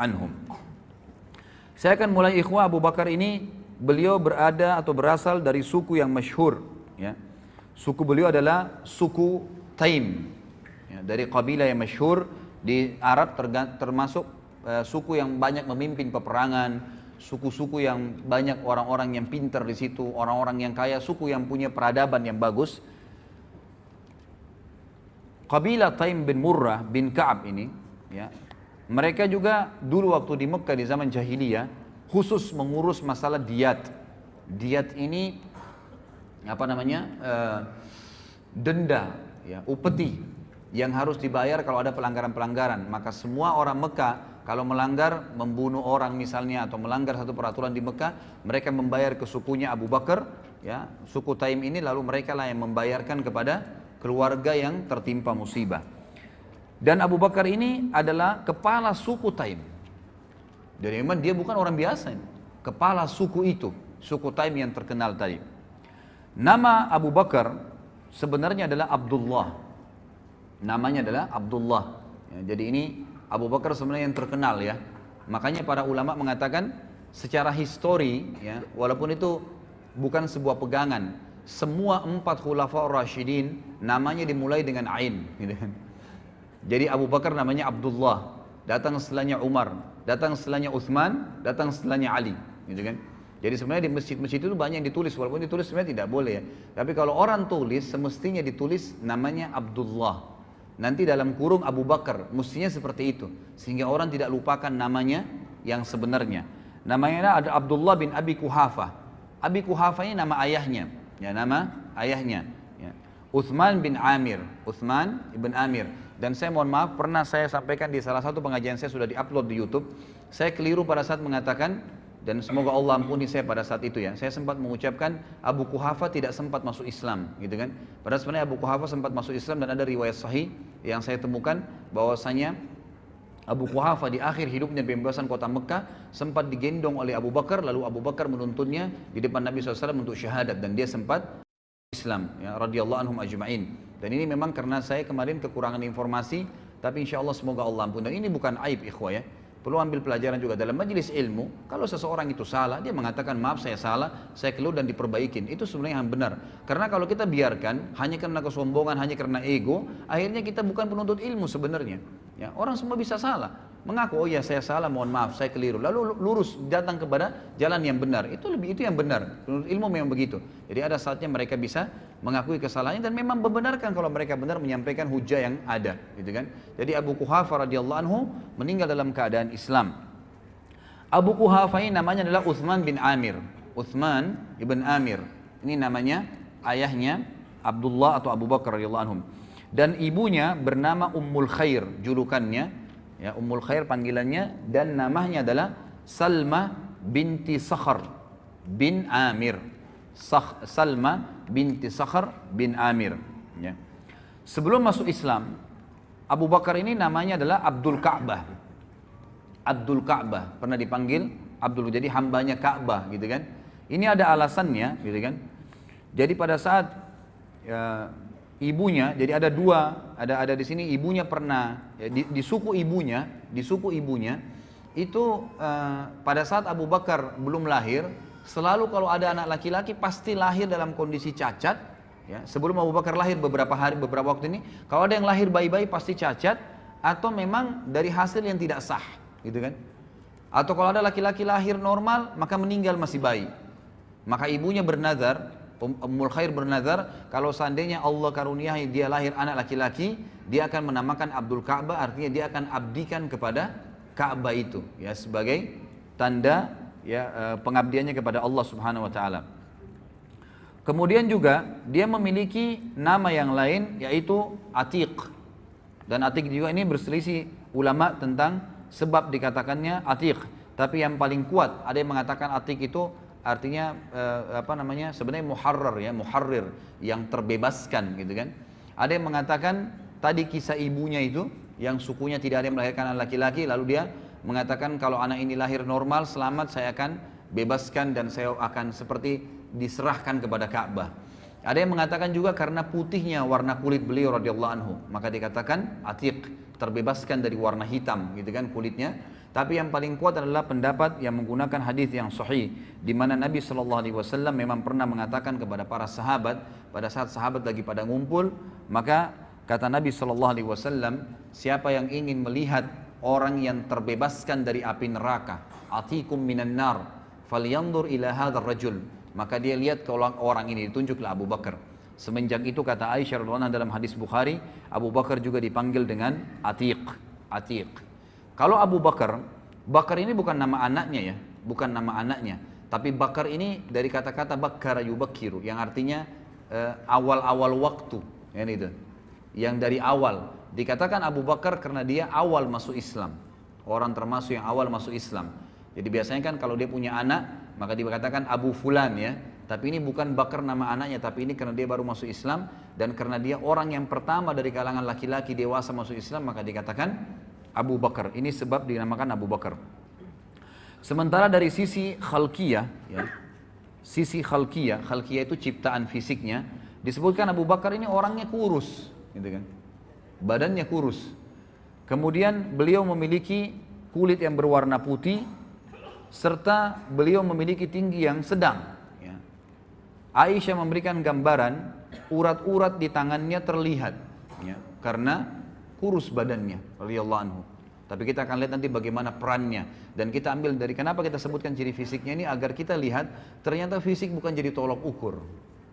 anhum. Saya akan mulai ikhwah, Abu Bakar ini beliau berada atau berasal dari suku yang masyhur, ya. Suku beliau adalah suku Taim, ya, dari kabilah yang masyhur di Arab, termasuk suku yang banyak memimpin peperangan, suku-suku yang banyak orang-orang yang pintar di situ, orang-orang yang kaya, suku yang punya peradaban yang bagus. Kabilah Taim bin Murrah bin Ka'ab ini, ya, mereka juga dulu waktu di Mekkah di zaman jahiliyah khusus mengurus masalah diyat. Diyat ini apa namanya, denda, ya, upeti yang harus dibayar kalau ada pelanggaran-pelanggaran. Maka semua orang Mekah kalau melanggar, membunuh orang misalnya atau melanggar satu peraturan di Mekah, mereka membayar ke sukunya Abu Bakar, ya, suku Taim ini, lalu mereka lah yang membayarkan kepada keluarga yang tertimpa musibah. Dan Abu Bakar ini adalah kepala suku Taim. Jadi memang dia bukan orang biasa ini. Kepala suku itu, suku Taim yang terkenal tadi. Nama Abu Bakar sebenarnya adalah Abdullah. Namanya adalah Abdullah, ya. Jadi ini Abu Bakar sebenarnya yang terkenal, ya. Makanya para ulama mengatakan secara histori, ya, walaupun itu bukan sebuah pegangan, semua 4 khulafa ar-rasyidin namanya dimulai dengan Ain, gitu kan. Jadi Abu Bakar namanya Abdullah, datang setelahnya Umar, datang setelahnya Utsman, datang setelahnya Ali, gitu kan. Jadi sebenarnya di masjid-masjid itu banyak yang ditulis, walaupun ditulis sebenarnya tidak boleh, ya. Tapi kalau orang tulis, semestinya ditulis namanya Abdullah. Nanti dalam kurung Abu Bakar, mestinya seperti itu. Sehingga orang tidak lupakan namanya yang sebenarnya. Namanya ada Abdullah bin Abi Quhafah. Abi Quhafah ini nama ayahnya, ya, nama ayahnya, ya. Utsman bin Amir, Utsman ibn Amir. Dan saya mohon maaf, pernah saya sampaikan di salah satu pengajian saya, sudah diupload di YouTube. Saya keliru pada saat mengatakan, dan semoga Allah ampuni saya pada saat itu, ya. Saya sempat mengucapkan Abu Quhafah tidak sempat masuk Islam, gitu kan. Padahal sebenarnya Abu Quhafah sempat masuk Islam, dan ada riwayat sahih yang saya temukan bahwasanya Abu Quhafah di akhir hidupnya, pembebasan kota Mekah, sempat digendong oleh Abu Bakar, lalu Abu Bakar menuntunnya di depan Nabi SAW untuk syahadat, dan dia sempat Islam, ya, radhiyallahu anhum ajma'in. Dan ini memang karena saya kemarin kekurangan informasi, tapi insya Allah semoga Allah ampuni. Dan ini bukan aib, ikhwah, ya. Perlu ambil pelajaran juga dalam majelis ilmu. Kalau seseorang itu salah, dia mengatakan maaf saya salah, saya keluh, dan diperbaikin. Itu sebenarnya yang benar. Karena kalau kita biarkan hanya karena kesombongan, hanya karena ego, akhirnya kita bukan penuntut ilmu sebenarnya, ya. Orang semua bisa salah. Mengaku, oh ya saya salah, mohon maaf, saya keliru. Lalu lurus, datang kepada jalan yang benar. Itu yang benar. Penuntut ilmu memang begitu. Jadi ada saatnya mereka bisa mengakui kesalahannya, dan memang membenarkan kalau mereka benar, menyampaikan hujah yang ada, gitu kan. Jadi Abu Quhafah radhiyallahu anhu meninggal dalam keadaan Islam. Abu Quhafah ini namanya adalah Utsman bin Amir, Utsman ibn Amir. Ini namanya ayahnya Abdullah atau Abu Bakar radhiyallahu anhum. Dan ibunya bernama Ummul Khair julukannya, ya, Ummul Khair panggilannya, dan namanya adalah Salma binti Sakhar bin Amir. Salma binti Sakhar bin Amir, ya. Sebelum masuk Islam, Abu Bakar ini namanya adalah Abdul Ka'bah. Abdul Ka'bah, pernah dipanggil Abdul, jadi hambanya Ka'bah, gitu kan. Ini ada alasannya, gitu kan. Jadi pada saat ibunya, jadi ada dua, ada di sini ibunya pernah, ya, di suku ibunya, itu pada saat Abu Bakar belum lahir, selalu kalau ada anak laki-laki pasti lahir dalam kondisi cacat, ya. Sebelum Abu Bakar lahir beberapa waktu ini, kalau ada yang lahir bayi-bayi pasti cacat, atau memang dari hasil yang tidak sah, gitu kan. Atau kalau ada laki-laki lahir normal maka meninggal masih bayi. Maka ibunya bernazar, Ummul Khair bernazar, kalau seandainya Allah karuniai dia lahir anak laki-laki, dia akan menamakan Abdul Ka'bah, artinya dia akan abdikan kepada Ka'bah itu, ya, sebagai tanda, ya, pengabdiannya kepada Allah Subhanahu wa taala. Kemudian juga dia memiliki nama yang lain, yaitu Atiq. Dan Atiq juga ini berselisih ulama tentang sebab dikatakannya Atiq, tapi yang paling kuat ada yang mengatakan Atiq itu artinya apa namanya, sebenarnya muharrar, ya, muharrir yang terbebaskan, gitu kan. Ada yang mengatakan tadi kisah ibunya itu yang sukunya tidak ada yang melahirkan anak laki-laki, lalu dia mengatakan kalau anak ini lahir normal selamat, saya akan bebaskan dan saya akan seperti diserahkan kepada Ka'bah. Ada yang mengatakan juga karena putihnya warna kulit beliau radhiyallahu anhu, maka dikatakan Atiq, terbebaskan dari warna hitam, gitu kan, kulitnya. Tapi yang paling kuat adalah pendapat yang menggunakan hadis yang sahih, di mana Nabi SAW memang pernah mengatakan kepada para sahabat, pada saat sahabat lagi pada ngumpul, maka kata Nabi SAW, siapa yang ingin melihat orang yang terbebaskan dari api neraka, atikum minan nar, falyandur ila hadzal rajul, maka dia lihat ke orang ini, ditunjuklah Abu Bakar. Semenjak itu kata Aisyah radhiyallahu anha dalam hadis Bukhari, Abu Bakar juga dipanggil dengan Atiq. Kalau Abu Bakar, Bakar ini bukan nama anaknya ya, bukan nama anaknya. Tapi Bakar ini dari kata-kata Bakara yubakiru, yang artinya awal-awal waktu. Yang itu, yang dari awal. Dikatakan Abu Bakar karena dia awal masuk Islam. Orang termasuk yang awal masuk Islam. Jadi biasanya kan kalau dia punya anak, maka dikatakan Abu Fulan ya. Tapi ini bukan Bakar nama anaknya, tapi ini karena dia baru masuk Islam. Dan karena dia orang yang pertama dari kalangan laki-laki dewasa masuk Islam, maka dikatakan Abu Bakar. Ini sebab dinamakan Abu Bakar. Sementara dari sisi khalqiyah ya, sisi khalqiyah itu ciptaan fisiknya, disebutkan Abu Bakar ini orangnya kurus gitu kan, badannya kurus, kemudian beliau memiliki kulit yang berwarna putih, serta beliau memiliki tinggi yang sedang ya. Aisyah memberikan gambaran urat-urat di tangannya terlihat ya, karena kurus badannya, radhiyallahu anhu. Tapi kita akan lihat nanti bagaimana perannya, dan kita ambil dari kenapa kita sebutkan ciri fisiknya ini, agar kita lihat ternyata fisik bukan jadi tolok ukur,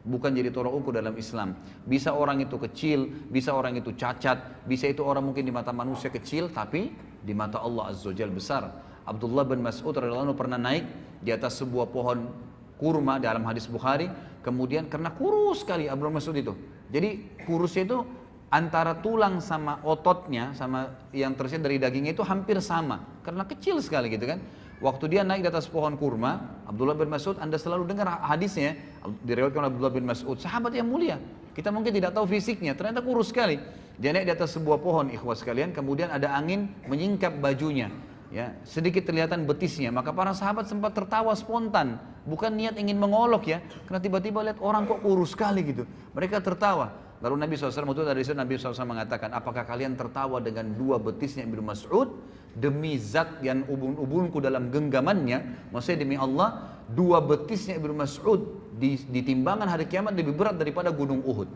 bukan jadi tolok ukur dalam Islam. Bisa orang itu kecil, bisa orang itu cacat, bisa itu orang mungkin di mata manusia kecil, tapi di mata Allah Azza wa Jalla besar. Abdullah bin Mas'ud radhiyallahu anhu pernah naik di atas sebuah pohon kurma dalam hadis Bukhari, kemudian karena kurus sekali Abdullah Mas'ud itu, jadi kurusnya itu antara tulang sama ototnya, sama yang tersirat dari dagingnya itu hampir sama, karena kecil sekali gitu kan. Waktu dia naik di atas pohon kurma, Abdullah bin Mas'ud, Anda selalu dengar hadisnya, diriwayatkan oleh Abdullah bin Mas'ud, sahabat yang mulia. Kita mungkin tidak tahu fisiknya, ternyata kurus sekali. Dia naik di atas sebuah pohon, ikhwas sekalian, kemudian ada angin menyingkap bajunya ya, sedikit terlihatan betisnya, maka para sahabat sempat tertawa spontan, bukan niat ingin mengolok ya, karena tiba-tiba lihat orang kok kurus sekali gitu, mereka tertawa. Lalu Nabi SAW, itu dari situ Nabi SAW mengatakan, apakah kalian tertawa dengan dua betisnya Ibnu Mas'ud? Demi zat yang ubun-ubunku dalam genggamannya, maksudnya demi Allah, dua betisnya Ibnu Mas'ud di timbangan hari kiamat lebih berat daripada gunung Uhud.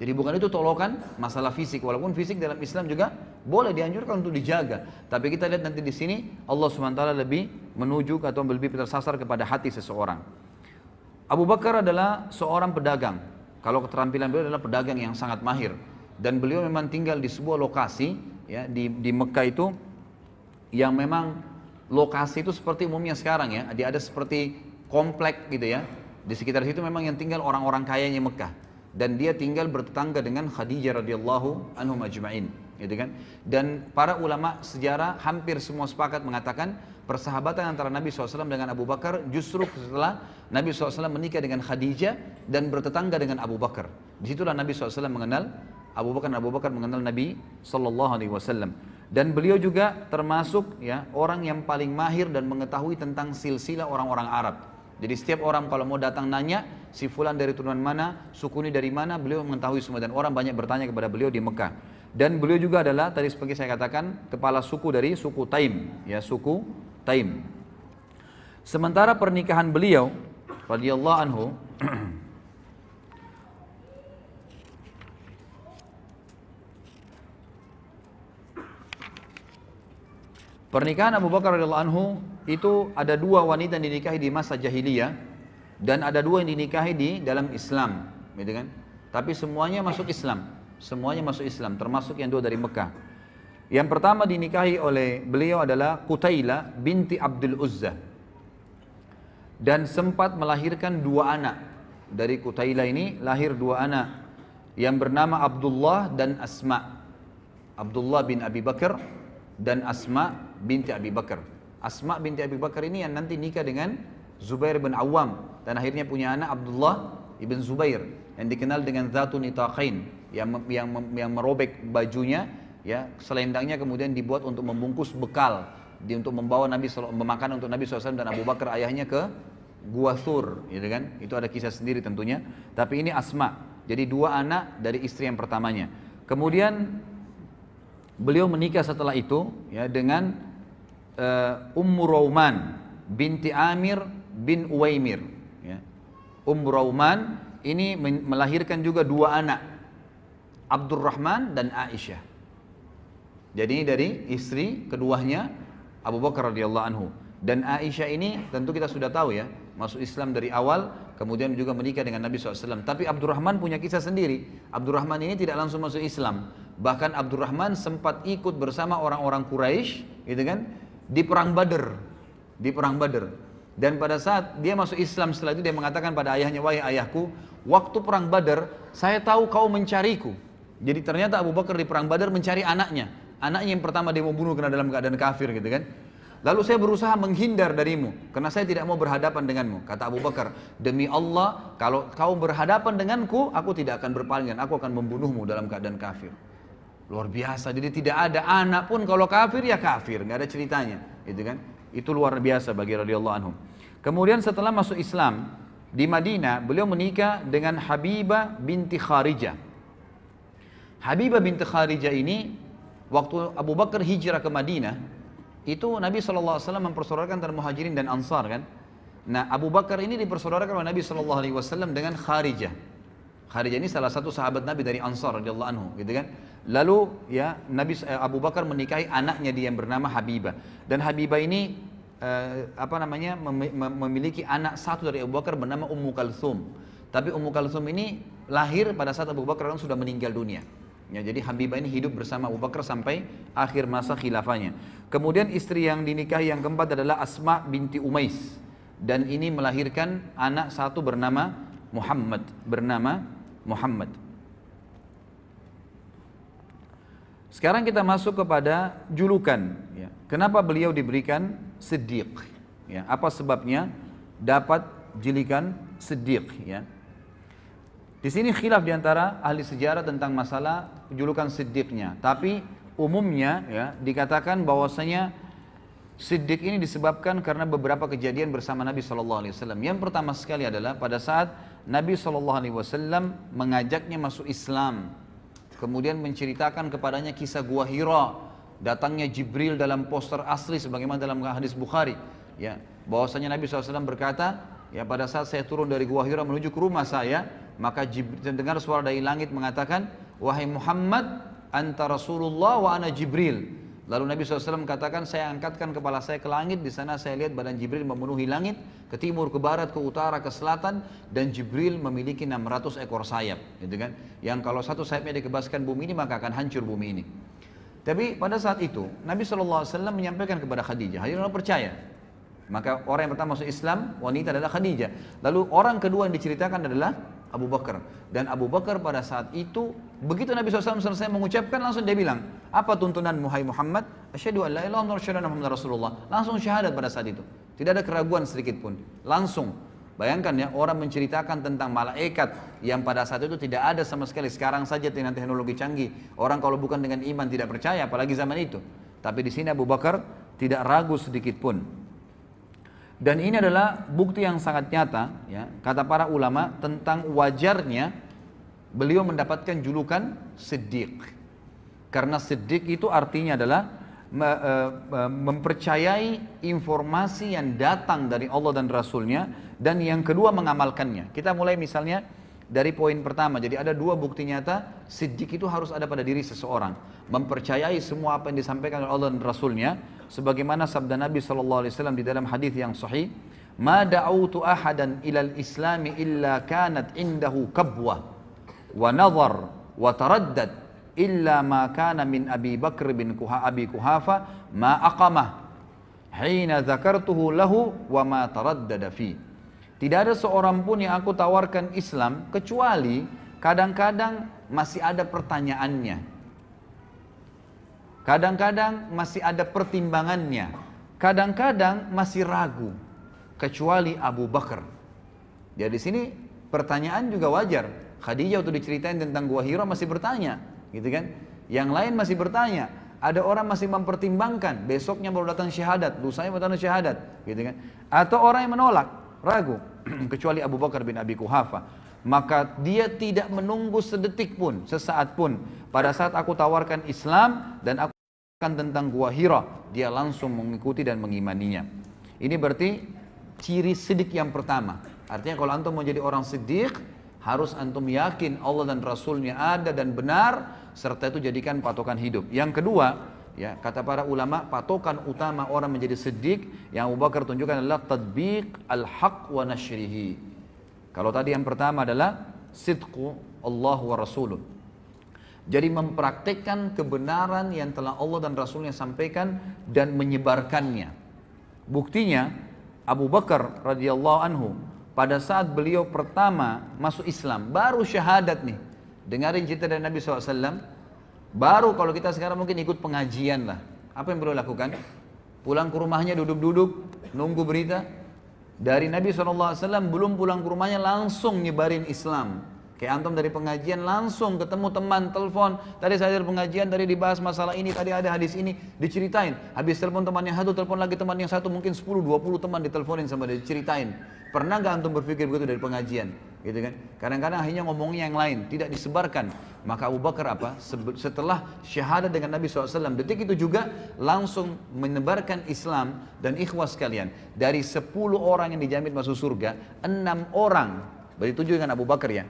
Jadi bukan itu tolokan masalah fisik, walaupun fisik dalam Islam juga boleh dianjurkan untuk dijaga. Tapi kita lihat nanti di sini Allah SWT lebih menuju atau lebih tersasar kepada hati seseorang. Abu Bakar adalah seorang pedagang. Kalau keterampilan beliau adalah pedagang yang sangat mahir, dan beliau memang tinggal di sebuah lokasi ya, di Mekah itu, yang memang lokasi itu seperti umumnya sekarang ya, dia ada seperti komplek gitu ya, di sekitar situ memang yang tinggal orang-orang kayanya Mekah, dan dia tinggal bertetangga dengan Khadijah radhiyallahu anhum ajma'in gitu kan. Dan para ulama sejarah hampir semua sepakat mengatakan persahabatan antara Nabi SAW dengan Abu Bakar justru setelah Nabi SAW menikah dengan Khadijah dan bertetangga dengan Abu Bakar. Disitulah Nabi SAW mengenal Abu Bakar, Abu Bakar mengenal Nabi SAW. Dan beliau juga termasuk ya, orang yang paling mahir dan mengetahui tentang silsilah orang-orang Arab. Jadi setiap orang kalau mau datang nanya, si fulan dari turunan mana, suku ini dari mana, beliau mengetahui semua. Dan orang banyak bertanya kepada beliau di Mekah. Dan beliau juga adalah, tadi seperti saya katakan, kepala suku dari suku Taim ya, suku Taim. Sementara pernikahan beliau radhiyallahu anhu pernikahan Abu Bakar radhiyallahu anhu itu ada dua wanita yang dinikahi di masa jahiliyah dan ada dua yang dinikahi di dalam Islam gitu kan? Tapi semuanya masuk Islam, semuanya masuk Islam, termasuk yang dua dari Mekah. Yang pertama dinikahi oleh beliau adalah Qutailah binti Abdul Uzza, dan sempat melahirkan dua anak. Dari Qutailah ini lahir dua anak yang bernama Abdullah dan Asma. Abdullah bin Abi Bakar dan Asma binti Abi Bakar. Asma binti Abi Bakar ini yang nanti nikah dengan Zubair bin Awam, dan akhirnya punya anak Abdullah ibn Zubair yang dikenal dengan Zatun Itaqain, yang merobek bajunya ya, selendangnya kemudian dibuat untuk membungkus bekal untuk membawa Nabi SAW, memakan untuk Nabi SAW dan Abu Bakar ayahnya ke Gua Thur gitu kan. Itu ada kisah sendiri tentunya. Tapi ini Asma, jadi dua anak dari istri yang pertamanya. Kemudian beliau menikah setelah itu ya, dengan Ummu Rauman binti Amir bin Uwaimir. Ummu Rauman ini melahirkan juga dua anak, Abdurrahman dan Aisyah. Jadi ini dari istri keduanya Abu Bakar radhiyallahu anhu. Dan Aisyah ini tentu kita sudah tahu ya, masuk Islam dari awal, kemudian juga menikah dengan Nabi SAW. Tapi Abdurrahman punya kisah sendiri. Abdurrahman ini tidak langsung masuk Islam. Bahkan Abdurrahman sempat ikut bersama orang-orang Quraisy, gitu kan, di perang Badr, Dan pada saat dia masuk Islam setelah itu dia mengatakan pada ayahnya, "Wahai ayahku, waktu perang Badr saya tahu kau mencariku." Jadi ternyata Abu Bakar di perang Badr mencari anaknya. Anaknya yang pertama dia mau bunuh karena dalam keadaan kafir, gitu kan. "Lalu saya berusaha menghindar darimu, karena saya tidak mau berhadapan denganmu." Kata Abu Bakar, "Demi Allah, kalau kau berhadapan denganku, aku tidak akan berpaling, aku akan membunuhmu dalam keadaan kafir." Luar biasa, jadi tidak ada anak pun kalau kafir ya kafir, nggak ada ceritanya, gitu kan? Itu luar biasa bagi radhiyallahu anhu. Kemudian setelah masuk Islam di Madinah, beliau menikah dengan Habibah binti Kharijah. Habibah binti Kharijah ini, waktu Abu Bakar hijrah ke Madinah, itu Nabi SAW mempersaudarakan antara Muhajirin dan Ansar, kan? Nah, Abu Bakar ini dipersaudarakan oleh Nabi SAW dengan Kharijah. Kharijah ini salah satu sahabat Nabi dari Ansar radhiyallahu anhu, gitu kan? Lalu ya Abu Bakar menikahi anaknya dia yang bernama Habibah. Dan Habibah ini memiliki anak satu dari Abu Bakar bernama Ummu Kalthum. Tapi Ummu Kalthum ini lahir pada saat Abu Bakar sudah meninggal dunia. Ya, jadi Habibah ini hidup bersama Abu Bakar sampai akhir masa khilafahnya. Kemudian istri yang dinikahi yang keempat adalah Asma binti Umais. Dan ini melahirkan anak satu bernama Muhammad. Sekarang kita masuk kepada julukan. Kenapa beliau diberikan Siddiq? Ya, apa sebabnya dapat julukan Siddiq? Ya. Di sini khilaf diantara ahli sejarah tentang masalah julukan Siddiqnya. Tapi umumnya ya, dikatakan bahwasanya Siddiq ini disebabkan karena beberapa kejadian bersama Nabi SAW. Yang pertama sekali adalah pada saat Nabi SAW mengajaknya masuk Islam. Kemudian menceritakan kepadanya kisah Gua Hira. Datangnya Jibril dalam poster asli sebagaimana dalam hadis Bukhari. Ya, bahwasanya Nabi SAW berkata, "Ya, pada saat saya turun dari Gua Hira menuju ke rumah saya, maka Jibril mendengar suara dari langit mengatakan, 'Wahai Muhammad, anta Rasulullah wa ana Jibril.' Lalu Nabi SAW katakan, 'Saya angkatkan kepala saya ke langit, di sana saya lihat badan Jibril memenuhi langit, ke timur, ke barat, ke utara, ke selatan, dan Jibril memiliki 600 ekor sayap, gitu kan? Yang kalau satu sayapnya dikebaskan bumi ini, maka akan hancur bumi ini.'" Tapi pada saat itu Nabi SAW menyampaikan kepada Khadijah, hadirin percaya. Maka orang yang pertama masuk Islam wanita adalah Khadijah. Lalu orang kedua yang diceritakan adalah Abu Bakar. Dan Abu Bakar pada saat itu, begitu Nabi SAW selesai mengucapkan, langsung dia bilang, "Apa tuntunan Muhai Muhammad? Asyhadu an la ilaha illallah Muhammadar Rasulullah." Langsung syahadat pada saat itu, tidak ada keraguan sedikit pun, langsung. Bayangkan ya, orang menceritakan tentang malaikat yang pada saat itu tidak ada sama sekali. Sekarang saja dengan teknologi canggih, orang kalau bukan dengan iman tidak percaya, apalagi zaman itu. Tapi di sini Abu Bakar tidak ragu sedikit pun. Dan ini adalah bukti yang sangat nyata, ya, kata para ulama, tentang wajarnya beliau mendapatkan julukan Siddiq. Karena Siddiq itu artinya adalah mempercayai informasi yang datang dari Allah dan Rasulnya, dan yang kedua mengamalkannya. Kita mulai misalnya dari poin pertama. Jadi ada dua bukti nyata, Siddiq itu harus ada pada diri seseorang. Mempercayai semua apa yang disampaikan oleh Allah dan Rasulnya, sebagaimana sabda Nabi SAW di dalam hadis yang sahih, "Ma da'autu ahadan ilal islami illa kanat indahu kabwah wa nazar wa taraddad illa ma kana min Abi Bakr bin Abi Kuhafa ma aqamah hina zakartuhu lahu wa ma taraddada fi." Tidak ada seorang pun yang aku tawarkan Islam kecuali kadang-kadang masih ada pertanyaannya, kadang-kadang masih ada pertimbangannya, kadang-kadang masih ragu, kecuali Abu Bakar. Jadi di sini pertanyaan juga wajar. Khadijah waktu diceritain tentang Gua Hira masih bertanya, gitu kan? Yang lain masih bertanya. Ada orang masih mempertimbangkan, besoknya baru datang syahadat, lusanya baru datang syahadat, gitu kan? Atau orang yang menolak, ragu, kecuali Abu Bakar bin Abi Kuhafa. Maka dia tidak menunggu sedetik pun, sesaat pun. Pada saat aku tawarkan Islam dan aku tentang Gua Hira, dia langsung mengikuti dan mengimaninya. Ini berarti ciri siddiq yang pertama. Artinya kalau antum mau jadi orang siddiq, harus antum yakin Allah dan Rasulnya ada dan benar, serta itu jadikan patokan hidup. Yang kedua, ya, kata para ulama, patokan utama orang menjadi siddiq yang Abu Bakar tunjukkan adalah tatbiq al-haq wa nashrihi. Kalau tadi yang pertama adalah sidqu Allah wa Rasuluh, jadi mempraktikkan kebenaran yang telah Allah dan Rasulnya sampaikan dan menyebarkannya. Buktinya Abu Bakar radhiyallahu anhu pada saat beliau pertama masuk Islam, baru syahadat nih, dengarin cerita dari Nabi SAW, baru kalau kita sekarang mungkin ikut pengajian lah, apa yang beliau lakukan? Pulang ke rumahnya duduk-duduk nunggu berita dari Nabi SAW, belum pulang ke rumahnya langsung nyebarin Islam. Kayak antum dari pengajian langsung ketemu teman, telepon, tadi saya dari pengajian, tadi dibahas masalah ini, tadi ada hadis ini, diceritain. Habis telepon teman yang satu, telepon lagi teman yang satu, mungkin 10-20 teman diteleponin sama dia, diceritain. Pernah gak antum berpikir begitu dari pengajian? Gitu kan? Kadang-kadang akhirnya ngomongnya yang lain, tidak disebarkan. Maka Abu Bakar apa? Setelah syahadat dengan Nabi SAW, detik itu juga langsung menebarkan Islam. Dan ikhwas kalian, dari 10 orang yang dijamin masuk surga, 6 orang, berarti 7 dengan Abu Bakar ya.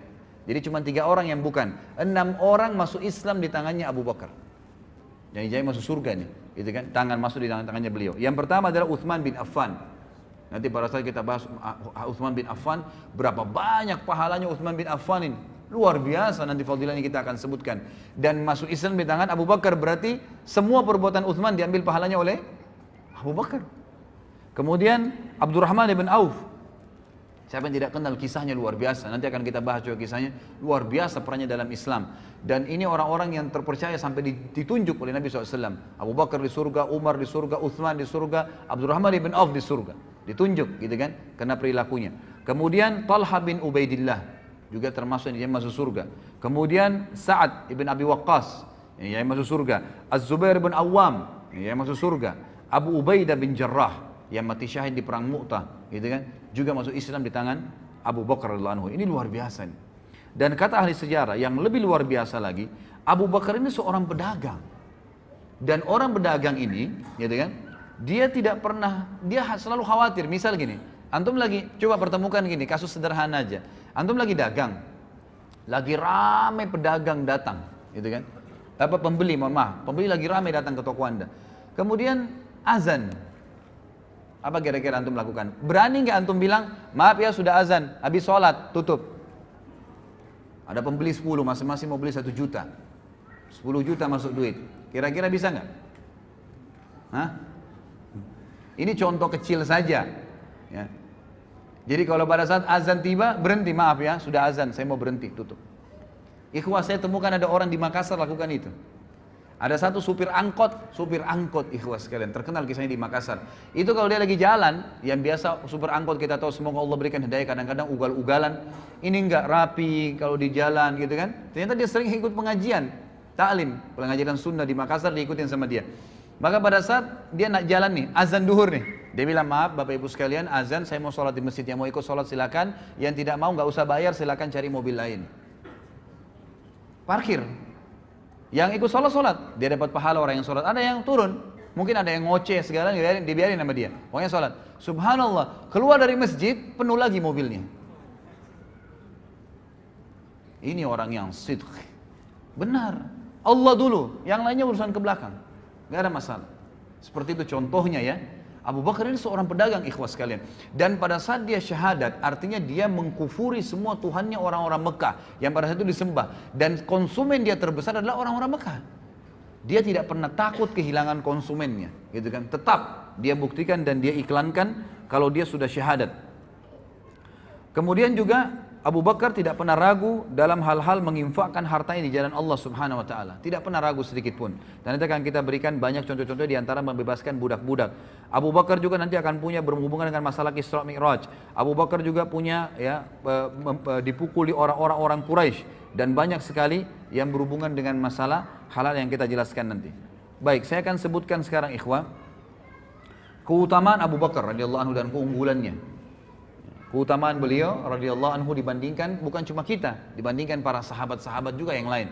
Jadi cuma 3 orang yang bukan, 6 orang masuk Islam di tangannya Abu Bakar. Jadi masuk surga nih, gitu kan? Tangan masuk di tangannya beliau. Yang pertama adalah Utsman bin Affan. Nanti pada saat kita bahas Utsman bin Affan, berapa banyak pahalanya Utsman bin Affan ini? Luar biasa, nanti fadilahnya kita akan sebutkan. Dan masuk Islam di tangan Abu Bakar, berarti semua perbuatan Utsman diambil pahalanya oleh Abu Bakar. Kemudian Abdurrahman bin Auf. Siapa yang tidak kenal kisahnya, luar biasa. Nanti akan kita bahas juga kisahnya. Luar biasa perannya dalam Islam. Dan ini orang-orang yang terpercaya sampai ditunjuk oleh Nabi SAW. Abu Bakar di surga, Umar di surga, Utsman di surga, Abdurrahman ibn Auf di surga. Ditunjuk gitu kan, karena perilakunya. Kemudian Talha bin Ubaidillah. Juga termasuk yang masuk surga. Kemudian Sa'ad ibn Abi Waqqas. Yang masuk surga. Az-Zubair bin Awam. Yang masuk surga. Abu Ubaidah bin Jarrah. Yang mati syahid di perang Mu'tah, gitu kan? Juga masuk Islam di tangan Abu Bakar radhiyallahu anhu. Ini luar biasa nih. Dan kata ahli sejarah yang lebih luar biasa lagi, Abu Bakar ini seorang pedagang. Dan orang pedagang ini, gitu kan? Dia tidak pernah, dia selalu khawatir. Misal gini, antum lagi coba pertemukan gini, kasus sederhana aja. Antum lagi dagang, lagi ramai pedagang datang, gitu kan? Apa pembeli, mohon maaf, pembeli lagi ramai datang ke toko Anda. Kemudian azan. Apa kira-kira antum lakukan? Berani nggak antum bilang, maaf ya sudah azan, habis sholat, tutup. Ada pembeli 10, masing-masing mau beli 1 juta. 10 juta masuk duit. Kira-kira bisa nggak? Hah? Ini contoh kecil saja. Ya. Jadi kalau pada saat azan tiba, berhenti, maaf ya, sudah azan, saya mau berhenti, tutup. Ikhwah, saya temukan ada orang di Makassar lakukan itu. Ada satu supir angkot ikhwas sekalian, terkenal kisahnya di Makassar. Itu kalau dia lagi jalan, yang biasa supir angkot kita tahu, semoga Allah berikan hidayah, kadang-kadang ugal-ugalan. Ini nggak rapi kalau di jalan gitu kan. Ternyata dia sering ikut pengajian, ta'lim, pengajian sunnah di Makassar diikutin sama dia. Maka pada saat dia nak jalan nih, azan duhur nih. Dia bilang, maaf Bapak Ibu sekalian, azan saya mau sholat di masjid, yang mau ikut sholat silakan, yang tidak mau nggak usah bayar, silakan cari mobil lain. Parkir. Yang ikut sholat, dia dapat pahala orang yang sholat. Ada yang turun, mungkin ada yang ngoceh segala, dibiarin sama dia. Pokoknya sholat. Subhanallah, keluar dari masjid, penuh lagi mobilnya. Ini orang yang sidq. Benar. Allah dulu, yang lainnya urusan ke belakang. Gak ada masalah. Seperti itu contohnya ya. Abu Bakar ini seorang pedagang ikhwas sekalian. Dan pada saat dia syahadat, artinya dia mengkufuri semua tuhannya orang-orang Mekah. Yang pada saat itu disembah. Dan konsumen dia terbesar adalah orang-orang Mekah. Dia tidak pernah takut kehilangan konsumennya. Gitu kan? Tetap dia buktikan dan dia iklankan kalau dia sudah syahadat. Kemudian juga Abu Bakar tidak pernah ragu dalam hal-hal menginfakkan hartanya di jalan Allah Subhanahu wa taala. Tidak pernah ragu sedikit pun. Dan nanti akan kita berikan banyak contoh-contoh di antara membebaskan budak-budak. Abu Bakar juga nanti akan punya berhubungan dengan masalah Isra Mi'raj. Abu Bakar juga punya ya dipukuli orang-orang Quraisy dan banyak sekali yang berhubungan dengan masalah halal yang kita jelaskan nanti. Baik, saya akan sebutkan sekarang ikhwah keutamaan Abu Bakar radhiyallahu anhu dan keunggulannya. Keutamaan beliau radhiyallahu anhu dibandingkan bukan cuma kita, dibandingkan para sahabat-sahabat juga yang lain.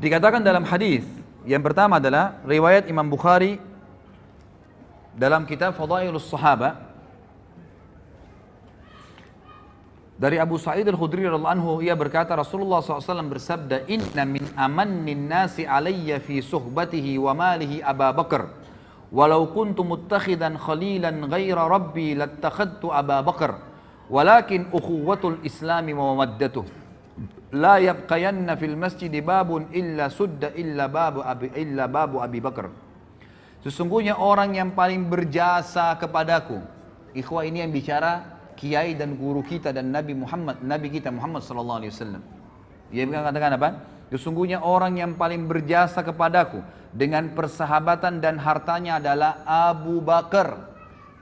Dikatakan dalam hadis Yang pertama adalah riwayat Imam Bukhari dalam kitab Fadhailus Sahaba dari Abu Sa'id Al-Khudri radhiyallahu anhu, ia berkata Rasulullah SAW bersabda, "Inna min amannin nasi alayya fi suhbatihi wa malihi Aba Bakar. Walau kuntu muttakhidan khalilan ghaira rabbi lattakhadtu Aba Bakar. Walakin ukhuwatul islami wa mawaddatuh. La yabqayanna fil masjidi babun illa sudda illa babu Abi Bakar." Sesungguhnya orang yang paling berjasa kepadaku. Ikhwah, ini yang bicara kiai dan guru kita dan Nabi kita Muhammad sallallahu alaihi wasallam. Dia mengatakan apa? Sesungguhnya orang yang paling berjasa kepadaku dengan persahabatan dan hartanya adalah Abu Bakar,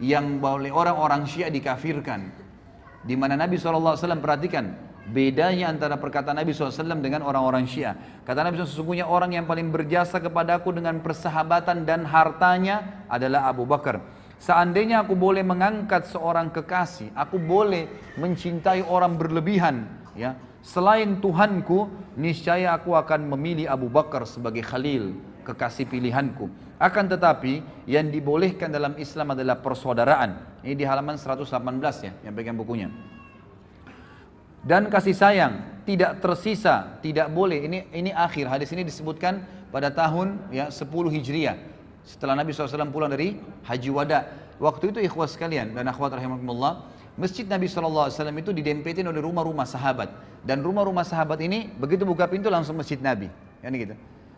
yang oleh orang-orang Syiah dikafirkan. Di mana Nabi SAW, perhatikan bedanya antara perkataan Nabi SAW dengan orang-orang Syiah. Kata Nabi SAW, sesungguhnya orang yang paling berjasa kepadaku dengan persahabatan dan hartanya adalah Abu Bakar. Seandainya aku boleh mengangkat seorang kekasih, aku boleh mencintai orang berlebihan, ya, selain Tuhanku, niscaya aku akan memilih Abu Bakar sebagai khalil, kekasih pilihanku. Akan tetapi yang dibolehkan dalam Islam adalah persaudaraan. Ini di halaman 118 ya, yang pegang bukunya. Dan kasih sayang tidak tersisa, tidak boleh. Ini akhir hadis ini disebutkan pada tahun ya 10 Hijriah. Setelah Nabi SAW pulang dari Haji Wada. Waktu itu ikhwah sekalian dan akhwat rahimahumullah, masjid Nabi SAW itu didempetin oleh rumah-rumah sahabat. Dan rumah-rumah sahabat ini begitu buka pintu langsung masjid Nabi. Ini gitu.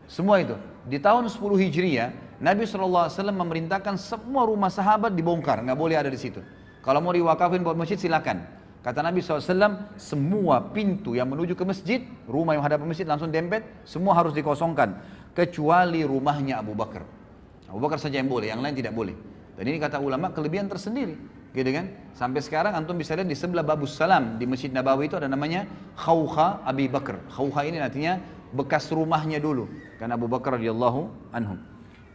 Semua itu. Di tahun 10 Hijriah, Nabi SAW memerintahkan semua rumah sahabat dibongkar. Nggak boleh ada di situ. Kalau mau diwakafin buat masjid, silakan. Kata Nabi SAW, semua pintu yang menuju ke masjid, rumah yang hadapan masjid langsung dempet, semua harus dikosongkan. Kecuali rumahnya Abu Bakar. Abu Bakar saja yang boleh, yang lain tidak boleh. Dan ini kata ulama, kelebihan tersendiri. Gitu kan? Sampai sekarang antum bisa lihat di sebelah Babus Salam, di Masjid Nabawi itu ada namanya Khawkha Abi Bakar. Khawkha ini artinya bekas rumahnya dulu karena Abu Bakar radhiyallahu anhu.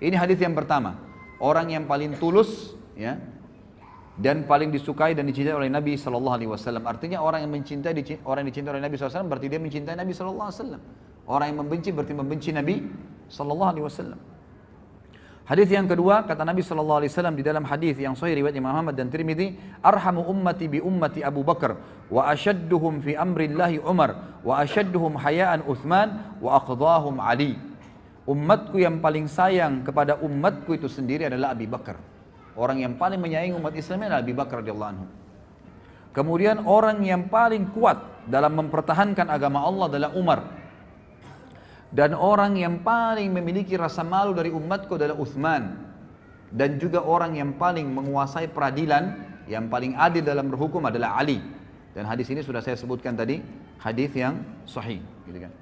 Ini hadis yang pertama, orang yang paling tulus ya dan paling disukai dan dicintai oleh Nabi sallallahu alaihi wasallam. Artinya orang yang dicintai oleh Nabi sallallahu alaihi wasallam berarti dia mencintai Nabi sallallahu alaihi wasallam. Orang yang membenci berarti membenci Nabi sallallahu alaihi wasallam. Hadis yang kedua, kata Nabi sallallahu alaihi wasallam di dalam hadis yang sahih riwayat Imam Ahmad dan Tirmidzi, "Arhamu ummati bi ummati Abu Bakar wa ashadduhum fi amrillahi Umar wa ashadduhum haya'an Utsman wa aqdhahum Ali." Umatku yang paling sayang kepada umatku itu sendiri adalah Abu Bakar. Orang yang paling menyayangi umat Islam adalah Abu Bakar radhiyallahu anhu. Kemudian orang yang paling kuat dalam mempertahankan agama Allah adalah Umar. Dan orang yang paling memiliki rasa malu dari umatku adalah Utsman. Dan juga orang yang paling menguasai peradilan, yang paling adil dalam berhukum adalah Ali. Dan hadis ini sudah saya sebutkan tadi, hadis yang sahih. Gitu kan.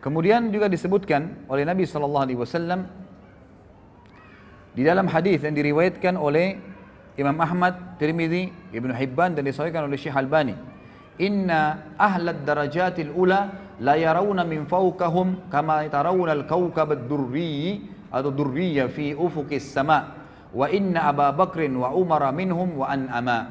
Kemudian juga disebutkan oleh Nabi SAW di dalam hadis yang diriwayatkan oleh Imam Ahmad, Tirmidzi, Ibnu Hibban dan disahihkan oleh Syekh Albani. Inna ahlad darajatil ula la yarawna min fawqahum kama tarawna al-kawkab ad-durri atau durriya fi ufuqis sama wa inna Aba Bakrin wa Umara minhum wa an'ama.